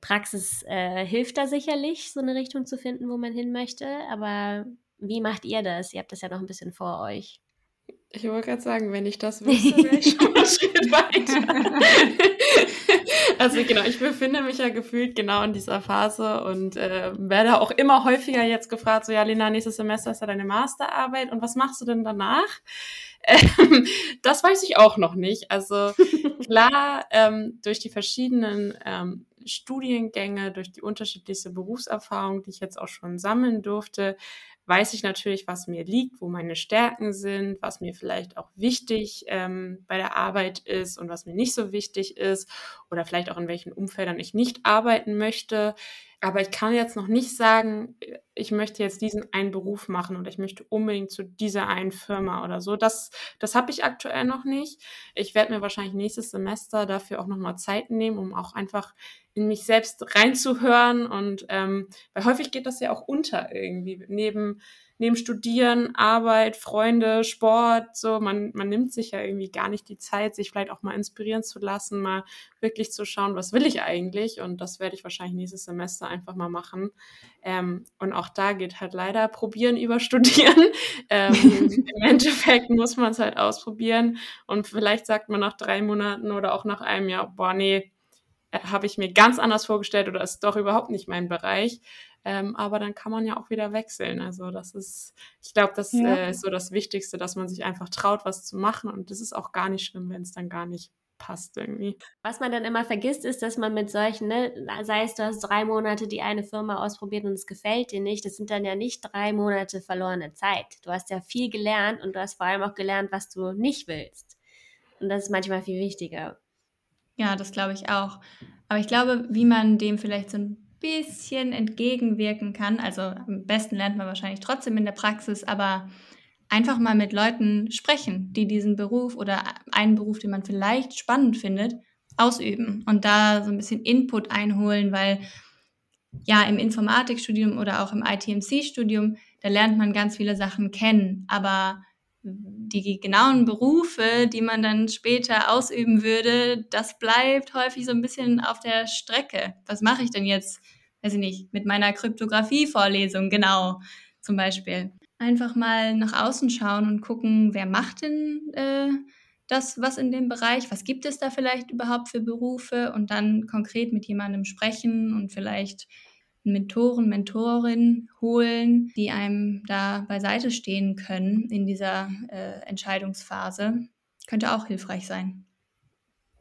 Praxis hilft da sicherlich, so eine Richtung zu finden, wo man hin möchte, aber wie macht ihr das? Ihr habt das ja noch ein bisschen vor euch. Ich wollte gerade sagen, wenn ich das wüsste, wäre ich schon einen Schritt weiter. Also genau, ich befinde mich ja gefühlt genau in dieser Phase und werde auch immer häufiger jetzt gefragt, so ja Lena, nächstes Semester ist ja deine Masterarbeit und was machst du denn danach? Das weiß ich auch noch nicht. Also klar, durch die verschiedenen Studiengänge, durch die unterschiedlichste Berufserfahrung, die ich jetzt auch schon sammeln durfte, weiß ich natürlich, was mir liegt, wo meine Stärken sind, was mir vielleicht auch wichtig bei der Arbeit ist und was mir nicht so wichtig ist oder vielleicht auch in welchen Umfeldern ich nicht arbeiten möchte. Aber ich kann jetzt noch nicht sagen, ich möchte jetzt diesen einen Beruf machen oder ich möchte unbedingt zu dieser einen Firma oder so. Das habe ich aktuell noch nicht. Ich werde mir wahrscheinlich nächstes Semester dafür auch nochmal Zeit nehmen, um auch einfach in mich selbst reinzuhören. Und weil häufig geht das ja auch unter irgendwie. Neben Studieren, Arbeit, Freunde, Sport, so, man nimmt sich ja irgendwie gar nicht die Zeit, sich vielleicht auch mal inspirieren zu lassen, mal wirklich zu schauen, was will ich eigentlich? Und das werde ich wahrscheinlich nächstes Semester einfach mal machen. Und auch da geht halt leider Probieren über Studieren. Im Endeffekt muss man es halt ausprobieren. Und vielleicht sagt man nach 3 Monaten oder auch nach einem Jahr, boah, nee, habe ich mir ganz anders vorgestellt oder ist doch überhaupt nicht mein Bereich. Aber dann kann man ja auch wieder wechseln. Also das ist, ich glaube, das ja. Ist so das Wichtigste, dass man sich einfach traut, was zu machen. Und das ist auch gar nicht schlimm, wenn es dann gar nicht passt irgendwie. Was man dann immer vergisst, ist, dass man mit solchen, sei es, du hast 3 Monate die eine Firma ausprobiert und es gefällt dir nicht, das sind dann ja nicht 3 Monate verlorene Zeit. Du hast ja viel gelernt und du hast vor allem auch gelernt, was du nicht willst. Und das ist manchmal viel wichtiger. Ja, das glaube ich auch. Aber ich glaube, wie man dem vielleicht so ein bisschen entgegenwirken kann. Also am besten lernt man wahrscheinlich trotzdem in der Praxis, aber einfach mal mit Leuten sprechen, die diesen Beruf oder einen Beruf, den man vielleicht spannend findet, ausüben und da so ein bisschen Input einholen, weil ja im Informatikstudium oder auch im ITMC-Studium, da lernt man ganz viele Sachen kennen, aber die genauen Berufe, die man dann später ausüben würde, das bleibt häufig so ein bisschen auf der Strecke. Was mache ich denn jetzt, weiß ich nicht, mit meiner Kryptographie-Vorlesung, genau, zum Beispiel. Einfach mal nach außen schauen und gucken, wer macht denn das, was in dem Bereich, was gibt es da vielleicht überhaupt für Berufe und dann konkret mit jemandem sprechen und vielleicht Mentoren, Mentorinnen holen, die einem da beiseite stehen können in dieser Entscheidungsphase. Könnte auch hilfreich sein.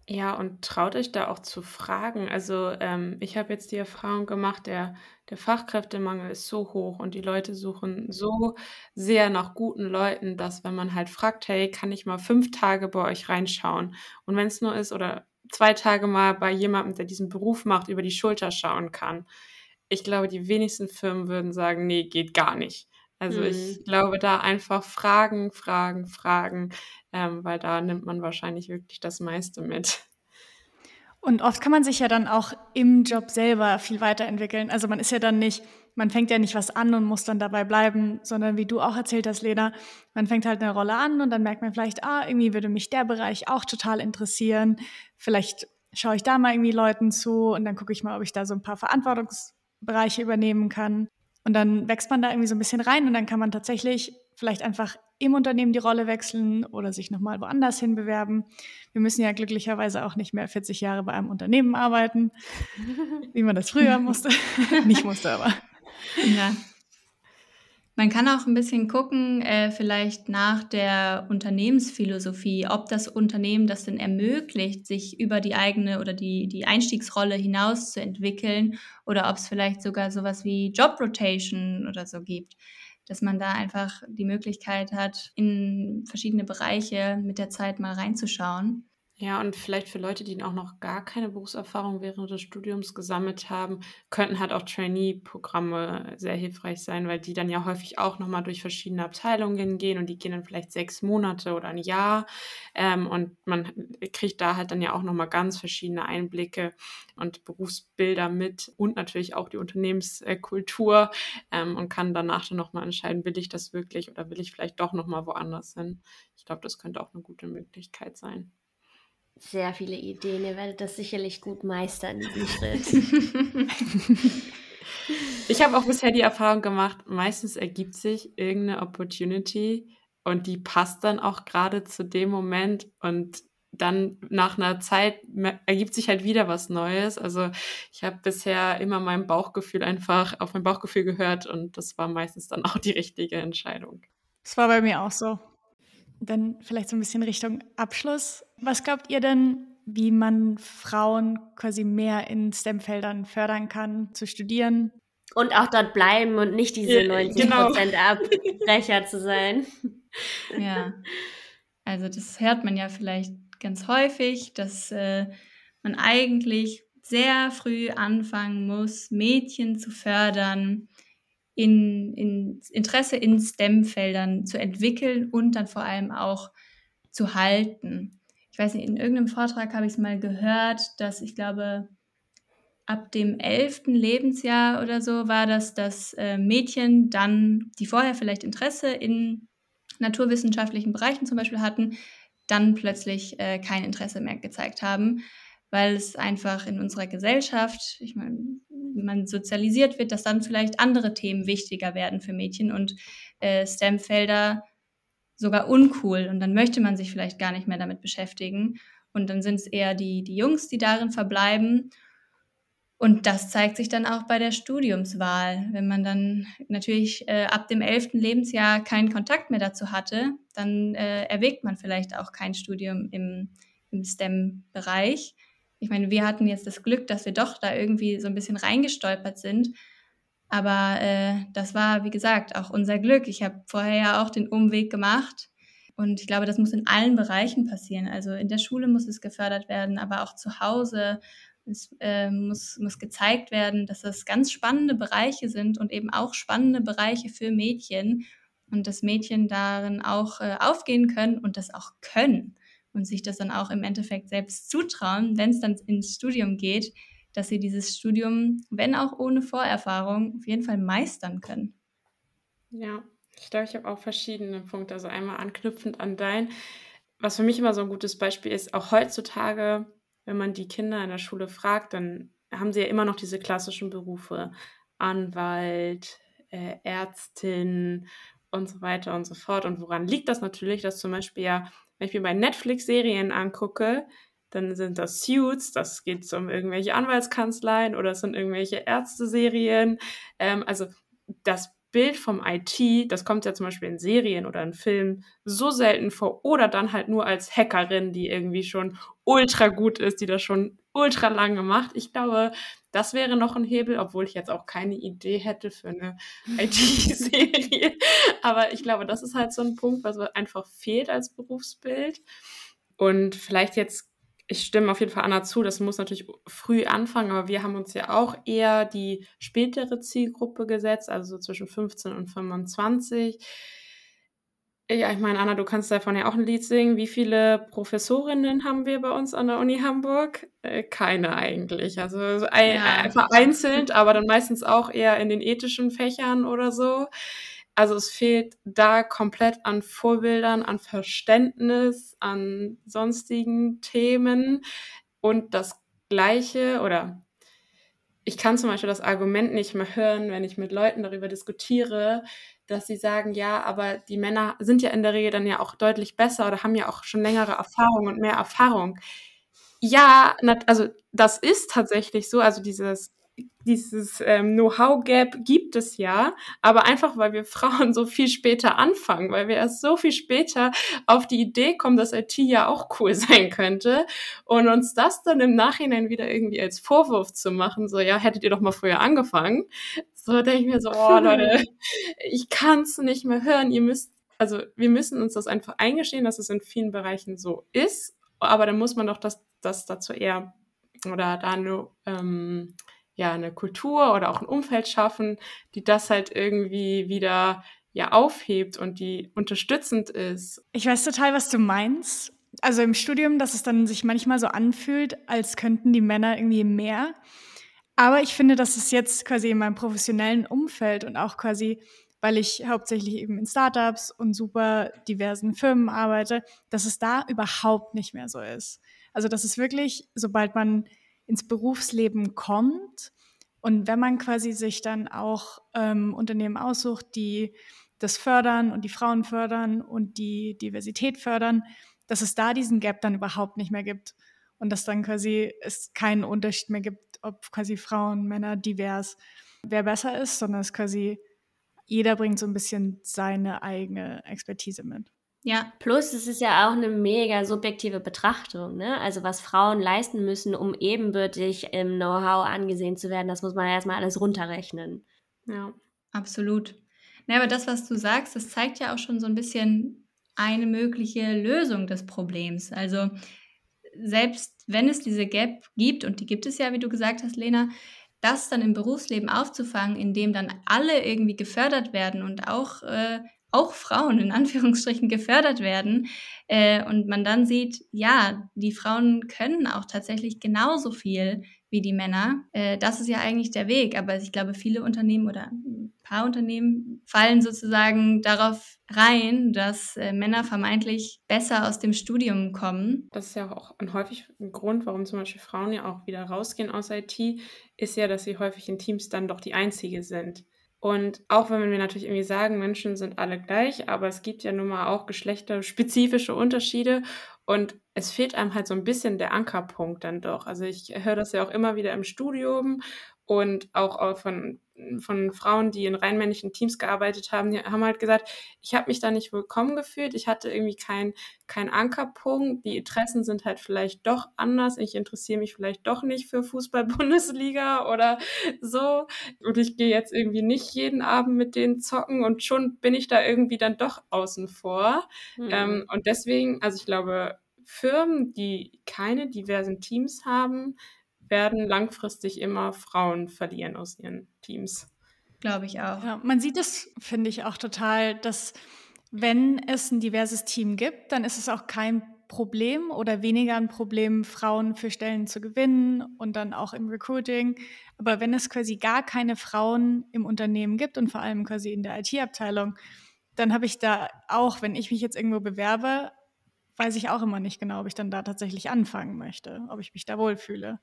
Ja, und traut euch da auch zu fragen. Also ich habe jetzt die Erfahrung gemacht, der Fachkräftemangel ist so hoch und die Leute suchen so sehr nach guten Leuten, dass wenn man halt fragt, hey, kann ich mal 5 Tage bei euch reinschauen? Und wenn es nur ist, oder 2 Tage mal bei jemandem, der diesen Beruf macht, über die Schulter schauen kann. Ich glaube, die wenigsten Firmen würden sagen, nee, geht gar nicht. Also ich glaube, da einfach fragen, weil da nimmt man wahrscheinlich wirklich das meiste mit. Und oft kann man sich ja dann auch im Job selber viel weiterentwickeln. Also man fängt ja nicht was an und muss dann dabei bleiben, sondern wie du auch erzählt hast, Lena, man fängt halt eine Rolle an und dann merkt man vielleicht, irgendwie würde mich der Bereich auch total interessieren. Vielleicht schaue ich da mal irgendwie Leuten zu und dann gucke ich mal, ob ich da so ein paar Verantwortungsbereiche übernehmen kann. Und dann wächst man da irgendwie so ein bisschen rein und dann kann man tatsächlich vielleicht einfach im Unternehmen die Rolle wechseln oder sich nochmal woanders hin bewerben. Wir müssen ja glücklicherweise auch nicht mehr 40 Jahre bei einem Unternehmen arbeiten, wie man das früher musste. Nicht musste, aber. Ja. Man kann auch ein bisschen gucken, vielleicht nach der Unternehmensphilosophie, ob das Unternehmen das denn ermöglicht, sich über die eigene oder die Einstiegsrolle hinaus zu entwickeln oder ob es vielleicht sogar sowas wie Job Rotation oder so gibt, dass man da einfach die Möglichkeit hat, in verschiedene Bereiche mit der Zeit mal reinzuschauen. Ja, und vielleicht für Leute, die auch noch gar keine Berufserfahrung während des Studiums gesammelt haben, könnten halt auch Trainee-Programme sehr hilfreich sein, weil die dann ja häufig auch nochmal durch verschiedene Abteilungen gehen und die gehen dann vielleicht 6 Monate oder ein Jahr und man kriegt da halt dann ja auch nochmal ganz verschiedene Einblicke und Berufsbilder mit und natürlich auch die Unternehmenskultur und kann danach dann nochmal entscheiden, will ich das wirklich oder will ich vielleicht doch nochmal woanders hin. Ich glaube, das könnte auch eine gute Möglichkeit sein. Sehr viele Ideen. Ihr werdet das sicherlich gut meistern, diesen Schritt. Ich habe auch bisher die Erfahrung gemacht, meistens ergibt sich irgendeine Opportunity und die passt dann auch gerade zu dem Moment und dann nach einer Zeit ergibt sich halt wieder was Neues. Also ich habe bisher immer mein Bauchgefühl einfach auf mein Bauchgefühl gehört und das war meistens dann auch die richtige Entscheidung. Das war bei mir auch so. Dann vielleicht so ein bisschen Richtung Abschluss. Was glaubt ihr denn, wie man Frauen quasi mehr in STEM-Feldern fördern kann, zu studieren? Und auch dort bleiben und nicht diese 90% Abbrecher zu sein. Ja, also das hört man ja vielleicht ganz häufig, dass man eigentlich sehr früh anfangen muss, Mädchen zu fördern, in Interesse in STEM-Feldern zu entwickeln und dann vor allem auch zu halten. Ich weiß nicht, in irgendeinem Vortrag habe ich es mal gehört, dass ich glaube, ab dem 11. Lebensjahr oder so war das, dass Mädchen dann, die vorher vielleicht Interesse in naturwissenschaftlichen Bereichen zum Beispiel hatten, dann plötzlich kein Interesse mehr gezeigt haben, weil es einfach in unserer Gesellschaft, ich meine, man sozialisiert wird, dass dann vielleicht andere Themen wichtiger werden für Mädchen und STEM-Felder sogar uncool und dann möchte man sich vielleicht gar nicht mehr damit beschäftigen und dann sind es eher die Jungs, die darin verbleiben. Und das zeigt sich dann auch bei der Studiumswahl. Wenn man dann natürlich ab dem 11. Lebensjahr keinen Kontakt mehr dazu hatte, dann erwägt man vielleicht auch kein Studium im STEM-Bereich. Ich meine, wir hatten jetzt das Glück, dass wir doch da irgendwie so ein bisschen reingestolpert sind. Aber das war, wie gesagt, auch unser Glück. Ich habe vorher ja auch den Umweg gemacht. Und ich glaube, das muss in allen Bereichen passieren. Also in der Schule muss es gefördert werden, aber auch zu Hause. Es muss gezeigt werden, dass das ganz spannende Bereiche sind und eben auch spannende Bereiche für Mädchen und dass Mädchen darin auch aufgehen können und das auch können und sich das dann auch im Endeffekt selbst zutrauen, wenn es dann ins Studium geht, dass sie dieses Studium, wenn auch ohne Vorerfahrung, auf jeden Fall meistern können. Ja, ich glaube, ich habe auch verschiedene Punkte. Also einmal anknüpfend an dein, was für mich immer so ein gutes Beispiel ist, auch heutzutage, wenn man die Kinder in der Schule fragt, dann haben sie ja immer noch diese klassischen Berufe, Anwalt, Ärztin und so weiter und so fort. Und woran liegt das natürlich, dass zum Beispiel ja, wenn ich mir bei Netflix-Serien angucke, dann sind das Suits, das geht um irgendwelche Anwaltskanzleien oder es sind irgendwelche Ärzte-Serien. Also das Bild vom IT, das kommt ja zum Beispiel in Serien oder in Filmen so selten vor oder dann halt nur als Hackerin, die irgendwie schon ultra gut ist, die das schon ultra lange macht. Ich glaube, das wäre noch ein Hebel, obwohl ich jetzt auch keine Idee hätte für eine IT-Serie. Aber ich glaube, das ist halt so ein Punkt, was einfach fehlt als Berufsbild. Und vielleicht jetzt, ich stimme auf jeden Fall Anna zu, das muss natürlich früh anfangen, aber wir haben uns ja auch eher die spätere Zielgruppe gesetzt, also so zwischen 15 und 25. Ja, ich meine, Anna, du kannst davon ja auch ein Lied singen. Wie viele Professorinnen haben wir bei uns an der Uni Hamburg? Keine eigentlich, also vereinzelt, aber dann meistens auch eher in den ethischen Fächern oder so. Also es fehlt da komplett an Vorbildern, an Verständnis, an sonstigen Themen und das Gleiche oder ich kann zum Beispiel das Argument nicht mehr hören, wenn ich mit Leuten darüber diskutiere, dass sie sagen, ja, aber die Männer sind ja in der Regel dann ja auch deutlich besser oder haben ja auch schon längere Erfahrung und mehr Erfahrung. Ja, also das ist tatsächlich so, also dieses Know-how-Gap gibt es ja, aber einfach, weil wir Frauen so viel später anfangen, weil wir erst so viel später auf die Idee kommen, dass IT ja auch cool sein könnte und uns das dann im Nachhinein wieder irgendwie als Vorwurf zu machen, so, ja, hättet ihr doch mal früher angefangen, so denke ich mir so, oh Leute, ich kann es nicht mehr hören, wir müssen uns das einfach eingestehen, dass es in vielen Bereichen so ist, aber dann muss man doch das dazu eher, oder da nur, eine Kultur oder auch ein Umfeld schaffen, die das halt irgendwie wieder ja aufhebt und die unterstützend ist. Ich weiß total, was du meinst. Also im Studium, dass es dann sich manchmal so anfühlt, als könnten die Männer irgendwie mehr. Aber ich finde, dass es jetzt quasi in meinem professionellen Umfeld und auch quasi, weil ich hauptsächlich eben in Startups und super diversen Firmen arbeite, dass es da überhaupt nicht mehr so ist. Also das ist wirklich, sobald man ins Berufsleben kommt und wenn man quasi sich dann auch Unternehmen aussucht, die das fördern und die Frauen fördern und die Diversität fördern, dass es da diesen Gap dann überhaupt nicht mehr gibt und dass dann quasi es keinen Unterschied mehr gibt, ob quasi Frauen, Männer, divers, wer besser ist, sondern es quasi jeder bringt so ein bisschen seine eigene Expertise mit. Ja, plus es ist ja auch eine mega subjektive Betrachtung, ne? Also was Frauen leisten müssen, um ebenbürtig im Know-how angesehen zu werden, das muss man ja erstmal alles runterrechnen. Ja, absolut. Na, aber das, was du sagst, das zeigt ja auch schon so ein bisschen eine mögliche Lösung des Problems. Also selbst wenn es diese Gap gibt, und die gibt es ja, wie du gesagt hast, Lena, das dann im Berufsleben aufzufangen, indem dann alle irgendwie gefördert werden und auch Frauen in Anführungsstrichen gefördert werden und man dann sieht, ja, die Frauen können auch tatsächlich genauso viel wie die Männer. Das ist ja eigentlich der Weg, aber ich glaube, viele Unternehmen oder ein paar Unternehmen fallen sozusagen darauf rein, dass Männer vermeintlich besser aus dem Studium kommen. Das ist ja auch häufig ein Grund, warum zum Beispiel Frauen ja auch wieder rausgehen aus IT, ist ja, dass sie häufig in Teams dann doch die Einzige sind. Und auch wenn wir natürlich irgendwie sagen, Menschen sind alle gleich, aber es gibt ja nun mal auch geschlechterspezifische Unterschiede und es fehlt einem halt so ein bisschen der Ankerpunkt dann doch. Also ich höre das ja auch immer wieder im Studium und auch von Frauen, die in rein männlichen Teams gearbeitet haben, die haben halt gesagt, ich habe mich da nicht willkommen gefühlt, ich hatte irgendwie keinen Ankerpunkt, die Interessen sind halt vielleicht doch anders, ich interessiere mich vielleicht doch nicht für Fußball-Bundesliga oder so und ich gehe jetzt irgendwie nicht jeden Abend mit denen zocken und schon bin ich da irgendwie dann doch außen vor. Und deswegen, also ich glaube, Firmen, die keine diversen Teams haben, werden langfristig immer Frauen verlieren aus ihren Teams. Glaube ich auch. Ja, man sieht es, finde ich, auch total, dass wenn es ein diverses Team gibt, dann ist es auch kein Problem oder weniger ein Problem, Frauen für Stellen zu gewinnen und dann auch im Recruiting. Aber wenn es quasi gar keine Frauen im Unternehmen gibt und vor allem quasi in der IT-Abteilung, dann habe ich da auch, wenn ich mich jetzt irgendwo bewerbe, weiß ich auch immer nicht genau, ob ich dann da tatsächlich anfangen möchte, ob ich mich da wohlfühle.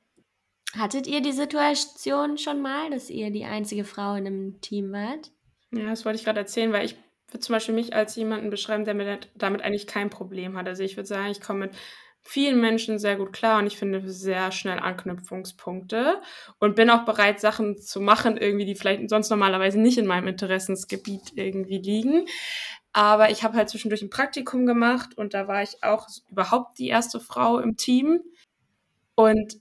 Hattet ihr die Situation schon mal, dass ihr die einzige Frau in einem Team wart? Ja, das wollte ich gerade erzählen, weil ich würde zum Beispiel mich als jemanden beschreiben, der damit eigentlich kein Problem hat. Also ich würde sagen, ich komme mit vielen Menschen sehr gut klar und ich finde sehr schnell Anknüpfungspunkte und bin auch bereit, Sachen zu machen, irgendwie, die vielleicht sonst normalerweise nicht in meinem Interessensgebiet irgendwie liegen. Aber ich habe halt zwischendurch ein Praktikum gemacht und da war ich auch überhaupt die erste Frau im Team und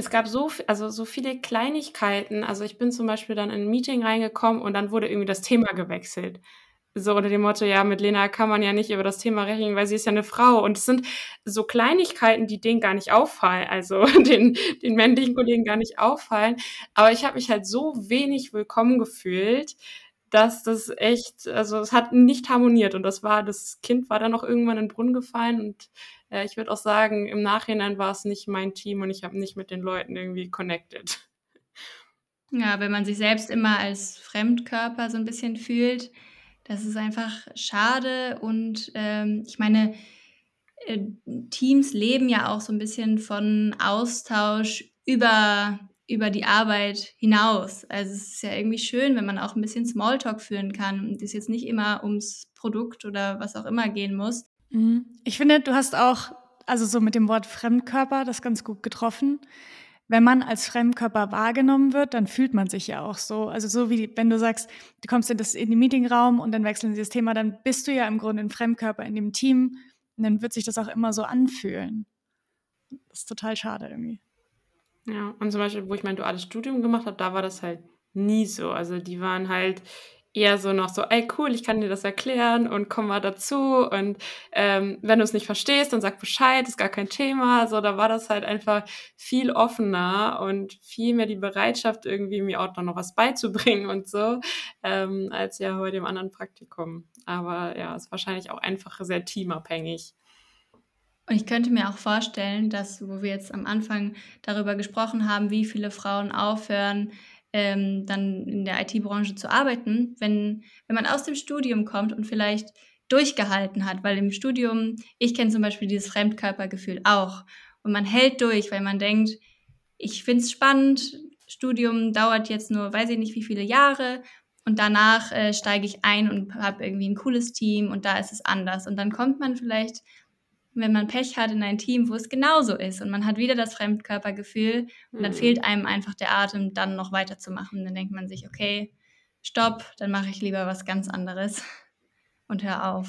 es gab so viele Kleinigkeiten. Also ich bin zum Beispiel dann in ein Meeting reingekommen und dann wurde irgendwie das Thema gewechselt. So unter dem Motto, ja, mit Lena kann man ja nicht über das Thema rechnen, weil sie ist ja eine Frau. Und es sind so Kleinigkeiten, die denen gar nicht auffallen, also den männlichen Kollegen gar nicht auffallen. Aber ich habe mich halt so wenig willkommen gefühlt, dass das echt, also es hat nicht harmoniert. Und das Kind war dann auch irgendwann in den Brunnen gefallen und ich würde auch sagen, im Nachhinein war es nicht mein Team und ich habe nicht mit den Leuten irgendwie connected. Ja, wenn man sich selbst immer als Fremdkörper so ein bisschen fühlt, das ist einfach schade. Und ich meine, Teams leben ja auch so ein bisschen von Austausch über die Arbeit hinaus. Also es ist ja irgendwie schön, wenn man auch ein bisschen Smalltalk führen kann und es jetzt nicht immer ums Produkt oder was auch immer gehen muss. Ich finde, du hast auch, also so mit dem Wort Fremdkörper, das ganz gut getroffen. Wenn man als Fremdkörper wahrgenommen wird, dann fühlt man sich ja auch so. Also so wie, wenn du sagst, du kommst in den Meetingraum und dann wechseln sie das Thema, dann bist du ja im Grunde ein Fremdkörper in dem Team und dann wird sich das auch immer so anfühlen. Das ist total schade irgendwie. Ja, und zum Beispiel, wo ich mein duales Studium gemacht habe, da war das halt nie so. Also die waren halt eher so noch so, ey cool, ich kann dir das erklären und komm mal dazu und wenn du es nicht verstehst, dann sag Bescheid, ist gar kein Thema. So, da war das halt einfach viel offener und viel mehr die Bereitschaft, irgendwie mir auch noch was beizubringen und so, als ja heute im anderen Praktikum. Aber ja, ist wahrscheinlich auch einfach sehr teamabhängig. Und ich könnte mir auch vorstellen, dass, wo wir jetzt am Anfang darüber gesprochen haben, wie viele Frauen aufhören, dann in der IT-Branche zu arbeiten, wenn man aus dem Studium kommt und vielleicht durchgehalten hat, weil im Studium, ich kenne zum Beispiel dieses Fremdkörpergefühl auch und man hält durch, weil man denkt, ich finde es spannend, Studium dauert jetzt nur, weiß ich nicht wie viele Jahre und danach steige ich ein und habe irgendwie ein cooles Team und da ist es anders und dann kommt man vielleicht Und wenn man Pech hat in ein Team, wo es genauso ist und man hat wieder das Fremdkörpergefühl und dann fehlt einem einfach der Atem, dann noch weiterzumachen. Dann denkt man sich, okay, stopp, dann mache ich lieber was ganz anderes und hör auf.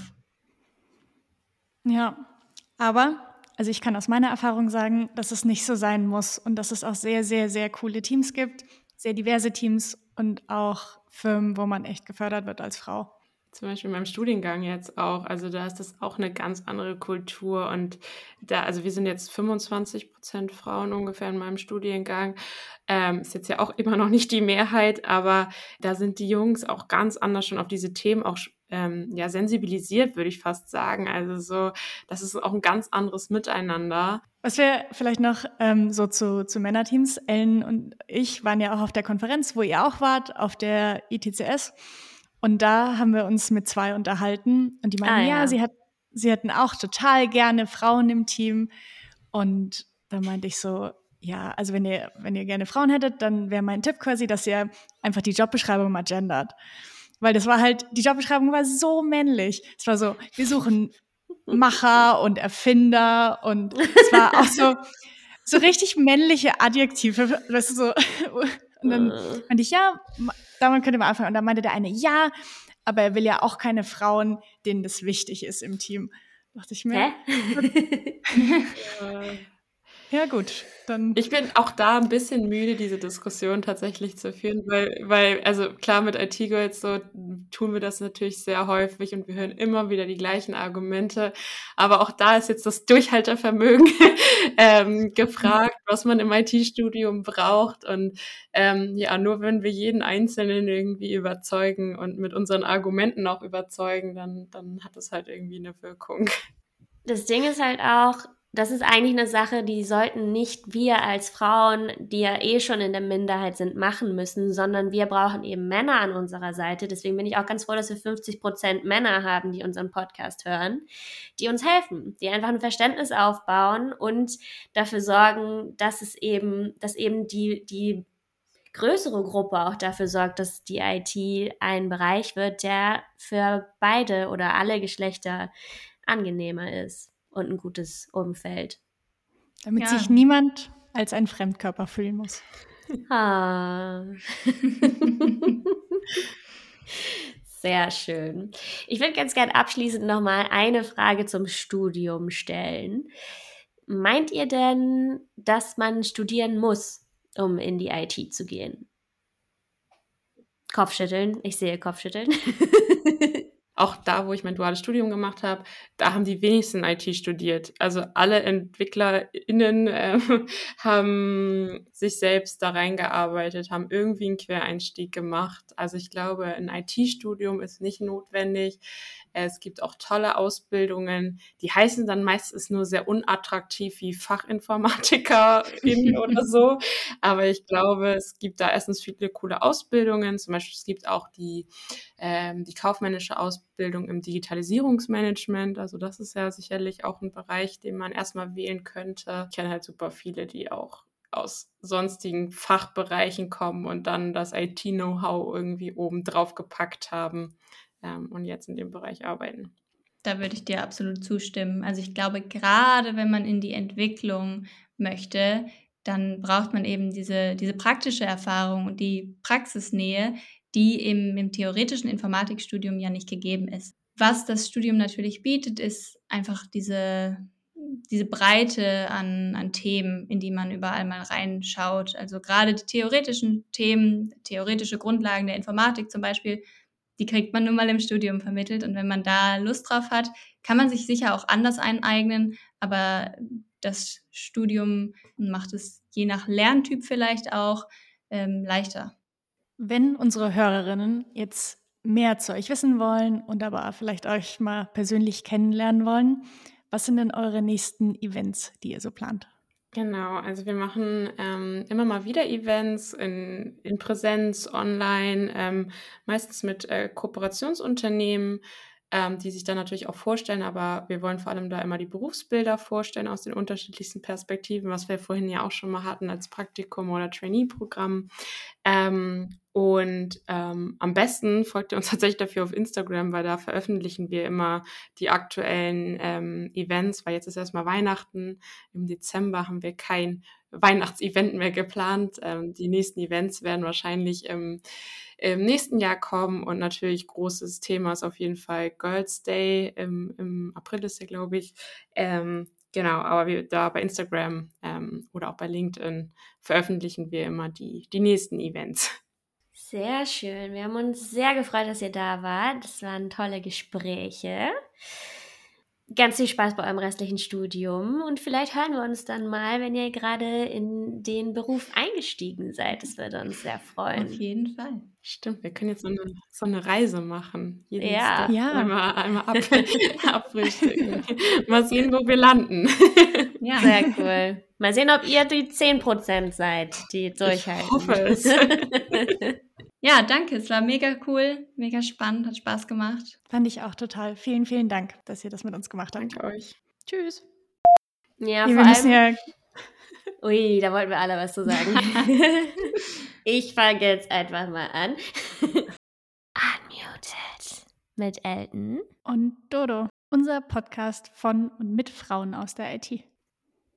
Ja, aber... Also ich kann aus meiner Erfahrung sagen, dass es nicht so sein muss und dass es auch sehr, sehr, sehr coole Teams gibt, sehr diverse Teams und auch Firmen, wo man echt gefördert wird als Frau. Zum Beispiel in meinem Studiengang jetzt auch, also da ist das auch eine ganz andere Kultur und da, also wir sind jetzt 25% Frauen ungefähr in meinem Studiengang, ist jetzt ja auch immer noch nicht die Mehrheit, aber da sind die Jungs auch ganz anders schon auf diese Themen auch sensibilisiert, würde ich fast sagen. Also so, das ist auch ein ganz anderes Miteinander. Was wir vielleicht noch zu Männerteams, Ellen und ich waren ja auch auf der Konferenz, wo ihr auch wart, auf der ITCS. Und da haben wir uns mit zwei unterhalten und die meinten, sie hätten auch total gerne Frauen im Team. Und da meinte ich so, ja, also wenn ihr gerne Frauen hättet, dann wäre mein Tipp quasi, dass ihr einfach die Jobbeschreibung mal gendert. Weil das war halt, die Jobbeschreibung war so männlich. Es war so, wir suchen Macher und Erfinder und es war auch so richtig männliche Adjektive, weißt du, so. Und dann meinte ich, ja, damit könnte man anfangen. Und dann meinte der eine, ja, aber er will ja auch keine Frauen, denen das wichtig ist im Team. Da dachte ich mir. Hä? Ja gut, dann... Ich bin auch da ein bisschen müde, diese Diskussion tatsächlich zu führen, weil also klar, mit IT-Girls so tun wir das natürlich sehr häufig und wir hören immer wieder die gleichen Argumente, aber auch da ist jetzt das Durchhaltevermögen gefragt, was man im IT-Studium braucht und nur wenn wir jeden Einzelnen irgendwie überzeugen und mit unseren Argumenten auch überzeugen, dann hat das halt irgendwie eine Wirkung. Das Ding ist halt auch, das ist eigentlich eine Sache, die sollten nicht wir als Frauen, die ja eh schon in der Minderheit sind, machen müssen, sondern wir brauchen eben Männer an unserer Seite. Deswegen bin ich auch ganz froh, dass wir 50% Männer haben, die unseren Podcast hören, die uns helfen, die einfach ein Verständnis aufbauen und dafür sorgen, dass eben die größere Gruppe auch dafür sorgt, dass die IT ein Bereich wird, der für beide oder alle Geschlechter angenehmer ist. Und ein gutes Umfeld. Damit sich niemand als ein Fremdkörper fühlen muss. Ah. Sehr schön. Ich würde ganz gerne abschließend nochmal eine Frage zum Studium stellen. Meint ihr denn, dass man studieren muss, um in die IT zu gehen? Kopfschütteln. Ich sehe Kopfschütteln. Auch da, wo ich mein duales Studium gemacht habe, da haben die wenigsten IT studiert. Also alle EntwicklerInnen haben sich selbst da reingearbeitet, haben irgendwie einen Quereinstieg gemacht. Also ich glaube, ein IT-Studium ist nicht notwendig. Es gibt auch tolle Ausbildungen, die heißen dann meistens nur sehr unattraktiv wie FachinformatikerInnen oder so. Aber ich glaube, es gibt da erstens viele coole Ausbildungen. Zum Beispiel, es gibt auch die kaufmännische Ausbildung im Digitalisierungsmanagement. Also das ist ja sicherlich auch ein Bereich, den man erstmal wählen könnte. Ich kenne halt super viele, die auch aus sonstigen Fachbereichen kommen und dann das IT-Know-how irgendwie oben drauf gepackt haben und jetzt in dem Bereich arbeiten. Da würde ich dir absolut zustimmen. Also ich glaube, gerade wenn man in die Entwicklung möchte, dann braucht man eben diese praktische Erfahrung und die Praxisnähe, die im theoretischen Informatikstudium ja nicht gegeben ist. Was das Studium natürlich bietet, ist einfach diese Breite an Themen, in die man überall mal reinschaut. Also gerade die theoretischen Themen, theoretische Grundlagen der Informatik zum Beispiel, die kriegt man nun mal im Studium vermittelt. Und wenn man da Lust drauf hat, kann man sich sicher auch anders aneignen. Aber das Studium macht es je nach Lerntyp vielleicht auch leichter. Wenn unsere Hörerinnen jetzt mehr zu euch wissen wollen und aber vielleicht euch mal persönlich kennenlernen wollen, was sind denn eure nächsten Events, die ihr so plant? Genau, also wir machen immer mal wieder Events in Präsenz, online, meistens mit Kooperationsunternehmen, die sich dann natürlich auch vorstellen, aber wir wollen vor allem da immer die Berufsbilder vorstellen aus den unterschiedlichsten Perspektiven, was wir vorhin ja auch schon mal hatten als Praktikum oder Trainee-Programm. Und am besten folgt ihr uns tatsächlich dafür auf Instagram, weil da veröffentlichen wir immer die aktuellen Events, weil jetzt ist erstmal Weihnachten. Im Dezember haben wir kein Weihnachtsevent mehr geplant. Die nächsten Events werden wahrscheinlich im nächsten Jahr kommen und natürlich großes Thema ist auf jeden Fall Girls' Day, im April ist der, glaube ich. Genau, aber wir da bei Instagram oder auch bei LinkedIn veröffentlichen wir immer die nächsten Events. Sehr schön. Wir haben uns sehr gefreut, dass ihr da wart. Das waren tolle Gespräche. Ganz viel Spaß bei eurem restlichen Studium und vielleicht hören wir uns dann mal, wenn ihr gerade in den Beruf eingestiegen seid. Das würde uns sehr freuen. Auf jeden Fall. Stimmt, wir können jetzt so eine Reise machen. Ja. Einmal abfrühstücken. Mal sehen, wo wir landen. Ja. Sehr cool. Mal sehen, ob ihr die 10% seid, die durchhalten. Ich hoffe es. Ja, danke. Es war mega cool, mega spannend, hat Spaß gemacht. Fand ich auch total. Vielen, vielen Dank, dass ihr das mit uns gemacht habt. Danke euch. Tschüss. Ja, vor allem... Ui, da wollten wir alle was zu sagen. Ich fange jetzt einfach mal an. Unmuted mit Elton und Dodo. Unser Podcast von und mit Frauen aus der IT.